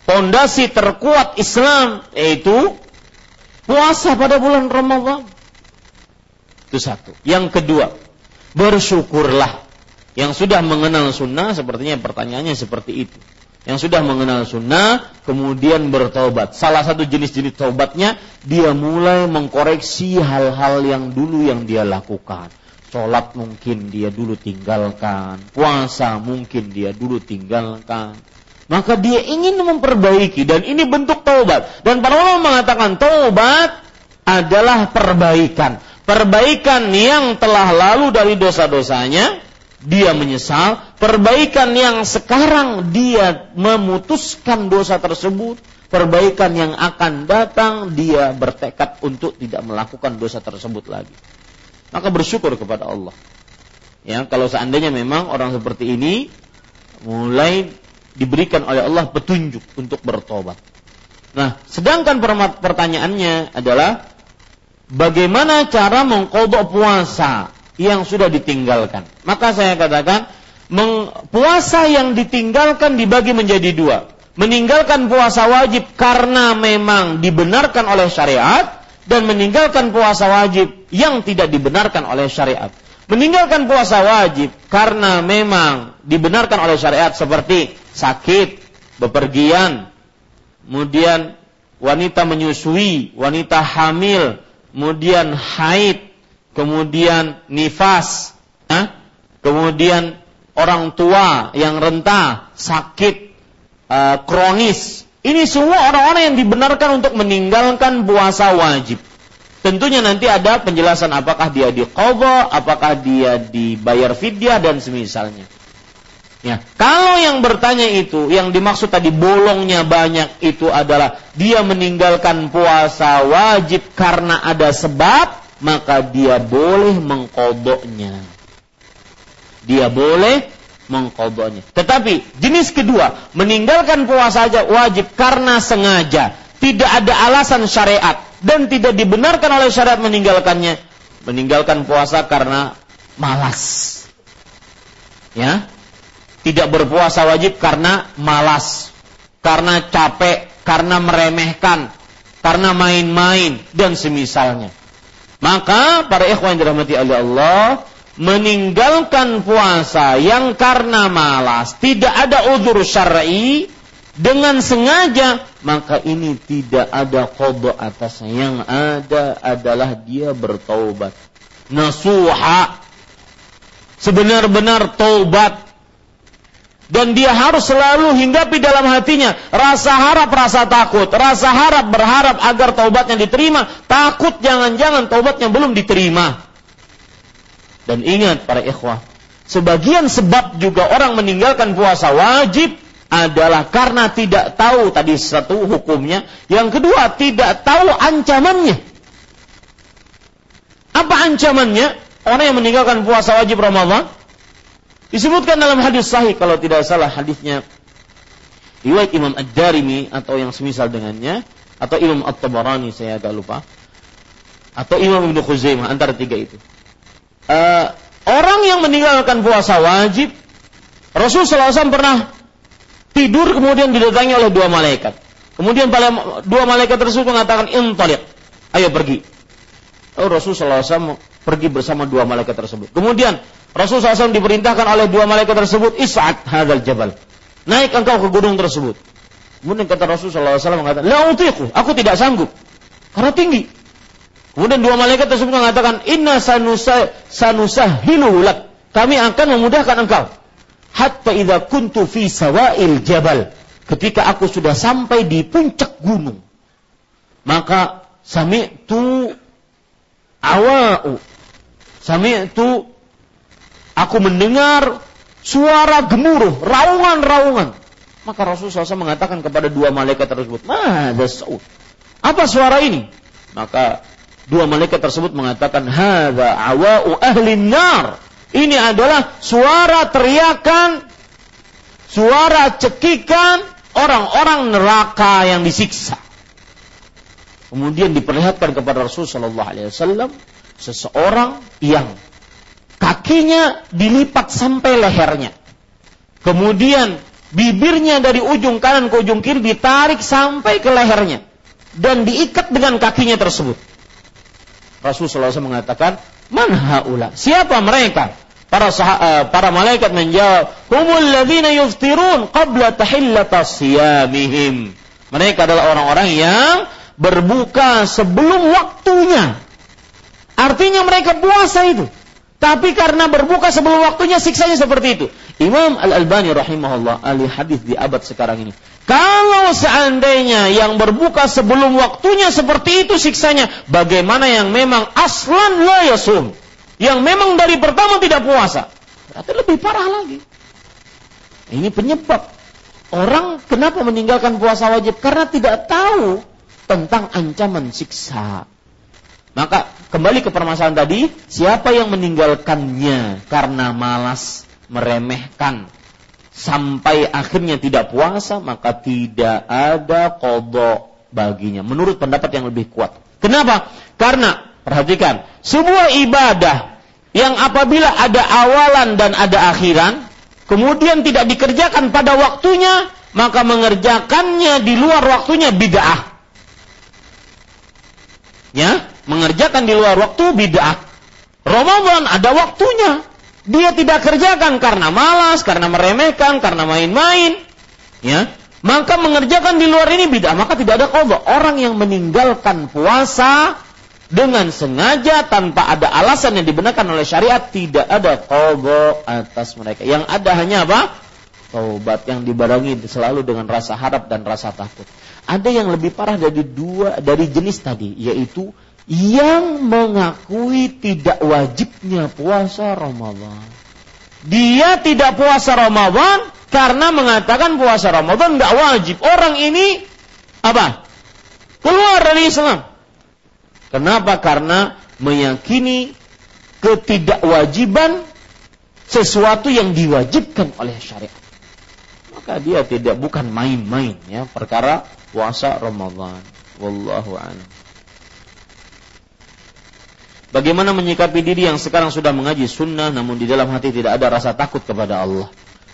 fondasi terkuat Islam, yaitu puasa pada bulan Ramadan. Itu satu. Yang kedua, bersyukurlah. Yang sudah mengenal sunnah, sepertinya pertanyaannya seperti itu. Yang sudah mengenal sunnah, kemudian bertaubat. Salah satu jenis-jenis taubatnya, dia mulai mengkoreksi hal-hal yang dulu yang dia lakukan. Sholat mungkin dia dulu tinggalkan. Puasa mungkin dia dulu tinggalkan. Maka dia ingin memperbaiki, dan ini bentuk taubat. Dan para ulama mengatakan taubat adalah perbaikan. Perbaikan yang telah lalu dari dosa-dosanya, dia menyesal. Perbaikan yang sekarang dia memutuskan dosa tersebut, perbaikan yang akan datang, dia bertekad untuk tidak melakukan dosa tersebut lagi. Maka bersyukur kepada Allah. Ya, kalau seandainya memang orang seperti ini mulai diberikan oleh Allah petunjuk untuk bertobat. Nah, sedangkan pertanyaannya adalah bagaimana cara mengqadha puasa yang sudah ditinggalkan? Maka saya katakan, puasa yang ditinggalkan dibagi menjadi dua. Meninggalkan puasa wajib karena memang dibenarkan oleh syariat, dan meninggalkan puasa wajib yang tidak dibenarkan oleh syariat. Meninggalkan puasa wajib karena memang dibenarkan oleh syariat, seperti sakit, bepergian, kemudian wanita menyusui, wanita hamil, kemudian haid, kemudian nifas, kemudian orang tua yang renta, sakit Uh, kronis. Ini semua orang-orang yang dibenarkan untuk meninggalkan puasa wajib. Tentunya nanti ada penjelasan apakah dia diqadha, apakah dia dibayar fidyah dan semisalnya. Ya, kalau yang bertanya itu, yang dimaksud tadi bolongnya banyak itu adalah dia meninggalkan puasa wajib karena ada sebab, maka dia boleh mengqadhanya. Dia boleh mengqadhanya. Tetapi jenis kedua, meninggalkan puasa aja wajib karena sengaja, tidak ada alasan syariat dan tidak dibenarkan oleh syariat meninggalkannya. Meninggalkan puasa karena malas. Ya. Tidak berpuasa wajib karena malas, karena capek, karena meremehkan, karena main-main dan semisalnya. Maka para ikhwan yang dirahmati Allah, meninggalkan puasa yang karena malas, tidak ada uzur syar'i, dengan sengaja, maka ini tidak ada qadha atasnya. Yang ada adalah dia bertaubat. Nasuha, sebenar-benar taubat. Dan dia harus selalu hinggapi dalam hatinya rasa harap, rasa takut. Rasa harap berharap agar taubatnya diterima. Takut jangan-jangan taubatnya belum diterima. Dan ingat para ikhwah, sebagian sebab juga orang meninggalkan puasa wajib adalah karena tidak tahu tadi satu hukumnya, yang kedua tidak tahu ancamannya. Apa ancamannya? Orang yang meninggalkan puasa wajib Ramadan disebutkan dalam hadis sahih, kalau tidak salah hadisnya riwayat Imam Ad-Darimi atau yang semisal dengannya, atau Imam At-Tabarani, saya agak lupa, atau Imam Ibnu Husain, antara tiga itu. Uh, orang yang meninggalkan puasa wajib, Rasulullah shallallahu alaihi wasallam pernah tidur kemudian didatangi oleh dua malaikat. Kemudian dua malaikat tersebut mengatakan, intaliq, ayo pergi. Oh, Rasulullah shallallahu alaihi wasallam pergi bersama dua malaikat tersebut. Kemudian Rasulullah shallallahu alaihi wasallam diperintahkan oleh dua malaikat tersebut, is'ad hadzal jabal, naik engkau ke gunung tersebut. Kemudian kata Rasulullah shallallahu alaihi wasallam mengatakan, la utiqu, aku tidak sanggup karena tinggi. Kemudian dua malaikat tersebut mengatakan, inna sanusa sanusahhilu lak, kami akan memudahkan engkau. Hatta idza kuntu fi sawail jabal, ketika aku sudah sampai di puncak gunung, maka sami'tu awa'u, sami'tu, aku mendengar suara gemuruh, raungan-raungan. Maka Rasulullah shallallahu alaihi wasallam mengatakan kepada dua malaikat tersebut, ma hadza saut, apa suara ini? Maka dua malaikat tersebut mengatakan, hadza awa'u ahlin nar, ini adalah suara teriakan, suara cekikan orang-orang neraka yang disiksa. Kemudian diperlihatkan kepada Rasul sallallahu alaihi wasallam seseorang yang kakinya dilipat sampai lehernya, kemudian bibirnya dari ujung kanan ke ujung kiri ditarik sampai ke lehernya dan diikat dengan kakinya tersebut. Rasulullah shallallahu alaihi wasallam mengatakan, man haula, siapa mereka? Para sah- para malaikat menjawab, humul ladzina yuftirun qabla tahillatas siyamihim, mereka adalah orang-orang yang berbuka sebelum waktunya. Artinya mereka puasa itu, tapi karena berbuka sebelum waktunya siksanya seperti itu. Imam Al-Albani rahimahullah, ahli hadis di abad sekarang ini, kalau seandainya yang berbuka sebelum waktunya seperti itu siksanya, bagaimana yang memang aslan la yasum, yang memang dari pertama tidak puasa? Berarti lebih parah lagi. Ini penyebab Orang kenapa meninggalkan puasa wajib? Karena tidak tahu tentang ancaman siksa. Maka kembali ke permasalahan tadi, siapa yang meninggalkannya karena malas, meremehkan, sampai akhirnya tidak puasa, maka tidak ada qadha baginya. Menurut pendapat yang lebih kuat. Kenapa? Karena, perhatikan, sebuah ibadah yang apabila ada awalan dan ada akhiran, kemudian tidak dikerjakan pada waktunya, maka mengerjakannya di luar waktunya bid'ah. Ya, mengerjakan di luar waktu bid'ah. Ramadan ada waktunya. Dia tidak kerjakan karena malas, karena meremehkan, karena main-main. Ya, maka mengerjakan di luar ini bid'ah, maka tidak ada qadha. Orang yang meninggalkan puasa dengan sengaja tanpa ada alasan yang dibenarkan oleh syariat, tidak ada qadha atas mereka. Yang ada hanya apa? Taubat yang dibarengi selalu dengan rasa harap dan rasa takut. Ada yang lebih parah dari dua dari jenis tadi, yaitu yang mengakui tidak wajibnya puasa Ramadan. Dia tidak puasa Ramadan karena mengatakan puasa Ramadan tidak wajib. Orang ini apa? Keluar dari Islam. Kenapa? Karena meyakini ketidakwajiban sesuatu yang diwajibkan oleh syariat. Maka dia tidak bukan main-main ya perkara puasa Ramadan. Wallahu a'lam. Bagaimana menyikapi diri yang sekarang sudah mengaji sunnah, namun di dalam hati tidak ada rasa takut kepada Allah?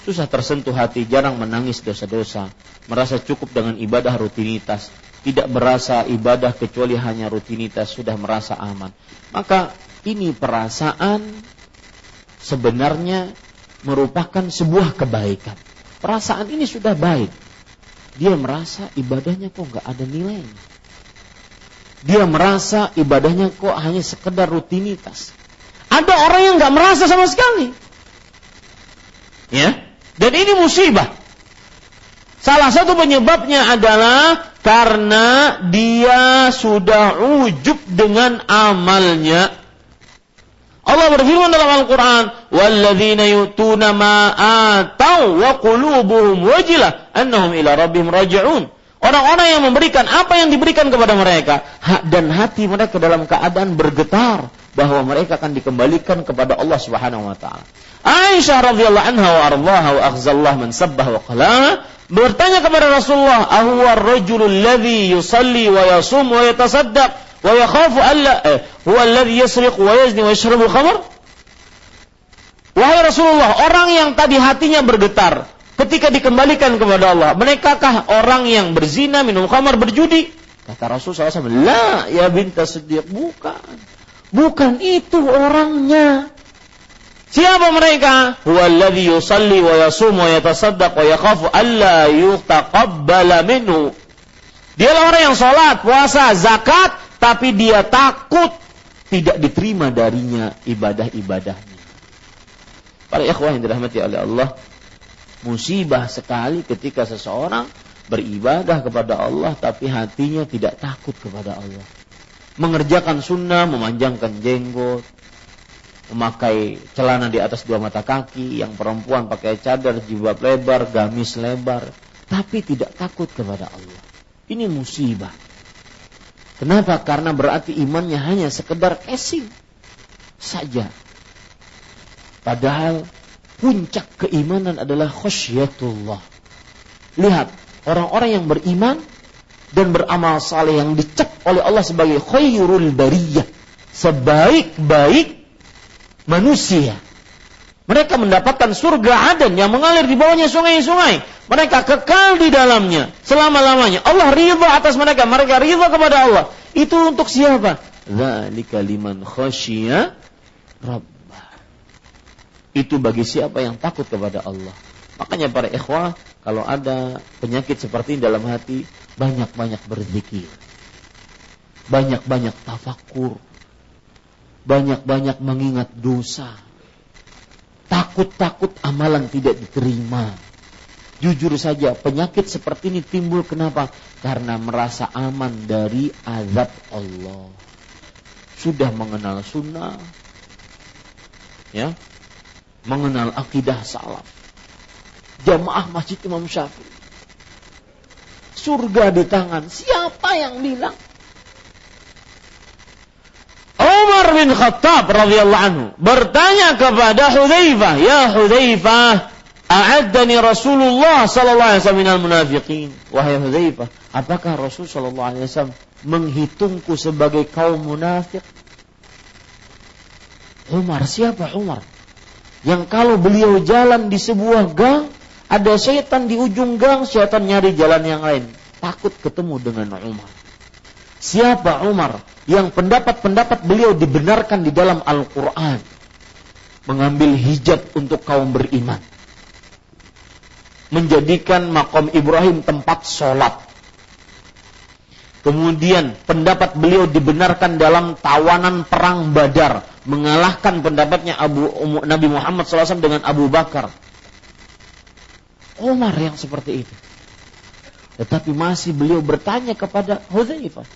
Susah tersentuh hati, jarang menangis dosa-dosa, merasa cukup dengan ibadah rutinitas, tidak merasa ibadah kecuali hanya rutinitas, sudah merasa aman. Maka ini perasaan sebenarnya merupakan sebuah kebaikan. Perasaan ini sudah baik. Dia merasa ibadahnya kok nggak ada nilainya. Dia merasa ibadahnya kok hanya sekedar rutinitas. Ada orang yang nggak merasa sama sekali, ya. Dan ini musibah. Salah satu penyebabnya adalah karena dia sudah ujub dengan amalnya. Allah berfirman dalam Al-Quran, "Walladzina yu'tuna ma atau wa qulubuhum wajilah annahum ila rabbihim raji'un." Orang-orang yang memberikan apa yang diberikan kepada mereka, dan hati mereka dalam keadaan bergetar bahwa mereka akan dikembalikan kepada Allah Subhanahu wa taala. Aisyah radhiyallahu anha wa ardhaha wa akhzallah man sabbah wa qala bertanya kepada Rasulullah, "Ahuwa ar-rajulul ladzi yusalli wa yasum wa yatasaddaq wa yakhafu alla huwa alladzi yasriq wa yazni wa yashrabu khamr?" Wahai Rasulullah, orang yang tadi hatinya bergetar ketika dikembalikan kepada Allah, mereka orang yang berzina, minum khamar, berjudi? Kata Rasulullah shallallahu alaihi wasallam, "La ya binta Siddiq." Bukan. Bukan itu orangnya. Siapa mereka? "Huwallazi yusalli wa yasum wa yatasaddaq wa yakhafu alla yutaqabbala minhu." Dialah orang yang salat, puasa, zakat, tapi dia takut tidak diterima darinya ibadah-ibadahnya. Para ikhwah yang dirahmati oleh Allah, musibah sekali ketika seseorang beribadah kepada Allah tapi hatinya tidak takut kepada Allah. Mengerjakan sunnah, memanjangkan jenggot, memakai celana di atas dua mata kaki, yang perempuan pakai cadar, jilbab lebar, gamis lebar, tapi tidak takut kepada Allah. Ini musibah. Kenapa? Karena berarti imannya hanya sekedar casing saja. Padahal puncak keimanan adalah khusyatullah. Lihat, orang-orang yang beriman dan beramal saleh yang dicap oleh Allah sebagai khairul bariyah, sebaik-baik manusia. Mereka mendapatkan surga Aden yang mengalir di bawahnya sungai-sungai. Mereka kekal di dalamnya selama-lamanya. Allah ridha atas mereka, mereka ridha kepada Allah. Itu untuk siapa? Dzalika liman khasyiya Rabb. Itu bagi siapa yang takut kepada Allah. Makanya para ikhwah, kalau ada penyakit seperti ini dalam hati, banyak-banyak berzikir, banyak-banyak tafakur, banyak-banyak mengingat dosa, takut-takut amalan tidak diterima. Jujur saja, penyakit seperti ini timbul kenapa? Karena merasa aman dari azab Allah. Sudah mengenal sunnah, ya, mengenal akidah salaf, jamaah masjid Imam Syafi'i, surga di tangan. Siapa yang bilang? Umar bin Khattab radhiyallahu anhu bertanya kepada Hudzaifah, "Ya Hudzaifah, a'addani Rasulullah sallallahu alaihi wasallam minal munafiqin." Wahai Hudzaifah, apakah Rasul sallallahu alaihi wasallam menghitungku sebagai kaum munafik? Umar, siapa Umar? Yang kalau beliau jalan di sebuah gang, ada syaitan di ujung gang, syaitan nyari jalan yang lain. Takut ketemu dengan Umar. Siapa Umar? Yang pendapat-pendapat beliau dibenarkan di dalam Al-Quran. Mengambil hijab untuk kaum beriman. Menjadikan maqam Ibrahim tempat sholat. Kemudian pendapat beliau dibenarkan dalam tawanan perang Badar, mengalahkan pendapatnya Abu um, Nabi Muhammad shallallahu alaihi wasallam dengan Abu Bakar. Umar yang seperti itu. Tetapi masih beliau bertanya kepada Hudzaifah,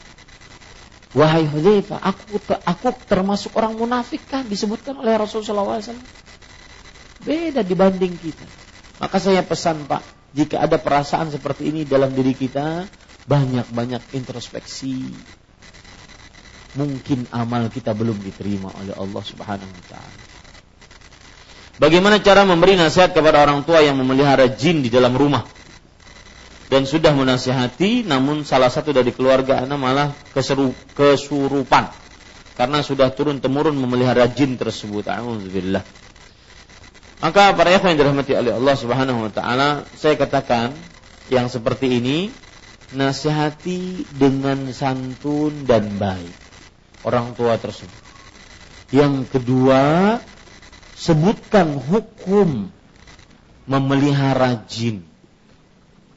"Wahai Hudzaifah, aku aku termasuk orang munafik kah?" Disebutkan oleh Rasulullah shallallahu alaihi wasallam. Beda dibanding kita. Maka saya pesan, Pak, jika ada perasaan seperti ini dalam diri kita, banyak-banyak introspeksi. Mungkin amal kita belum diterima oleh Allah Subhanahu wa taala. Bagaimana cara memberi nasihat kepada orang tua yang memelihara jin di dalam rumah? Dan sudah menasihati, namun salah satu dari keluarga anak malah kesurupan karena sudah turun-temurun memelihara jin tersebut. A'udzubillah. Maka para ikhwan yang dirahmati oleh Allah Subhanahu wa taala, saya katakan yang seperti ini, nasihati dengan santun dan baik orang tua tersebut. Yang kedua, sebutkan hukum memelihara jin,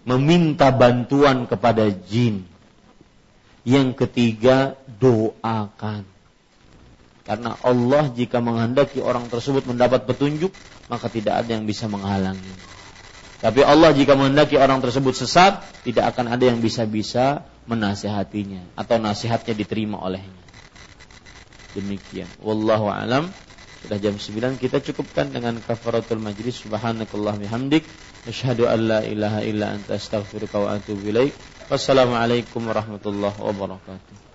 meminta bantuan kepada jin. Yang ketiga, doakan. Karena Allah jika menghendaki orang tersebut mendapat petunjuk, maka tidak ada yang bisa menghalangi. Tapi Allah jika menghendaki orang tersebut sesat, tidak akan ada yang bisa-bisa menasihatinya atau nasihatnya diterima olehnya. Demikian. Wallahu a'lam. Sudah jam sembilan, kita cukupkan dengan kafaratul majlis. Subhanakallahumma bihamdik, asyhadu an la ilaha illa anta astaghfiruka wa atubu ilaik. Wassalamualaikum warahmatullahi wabarakatuh.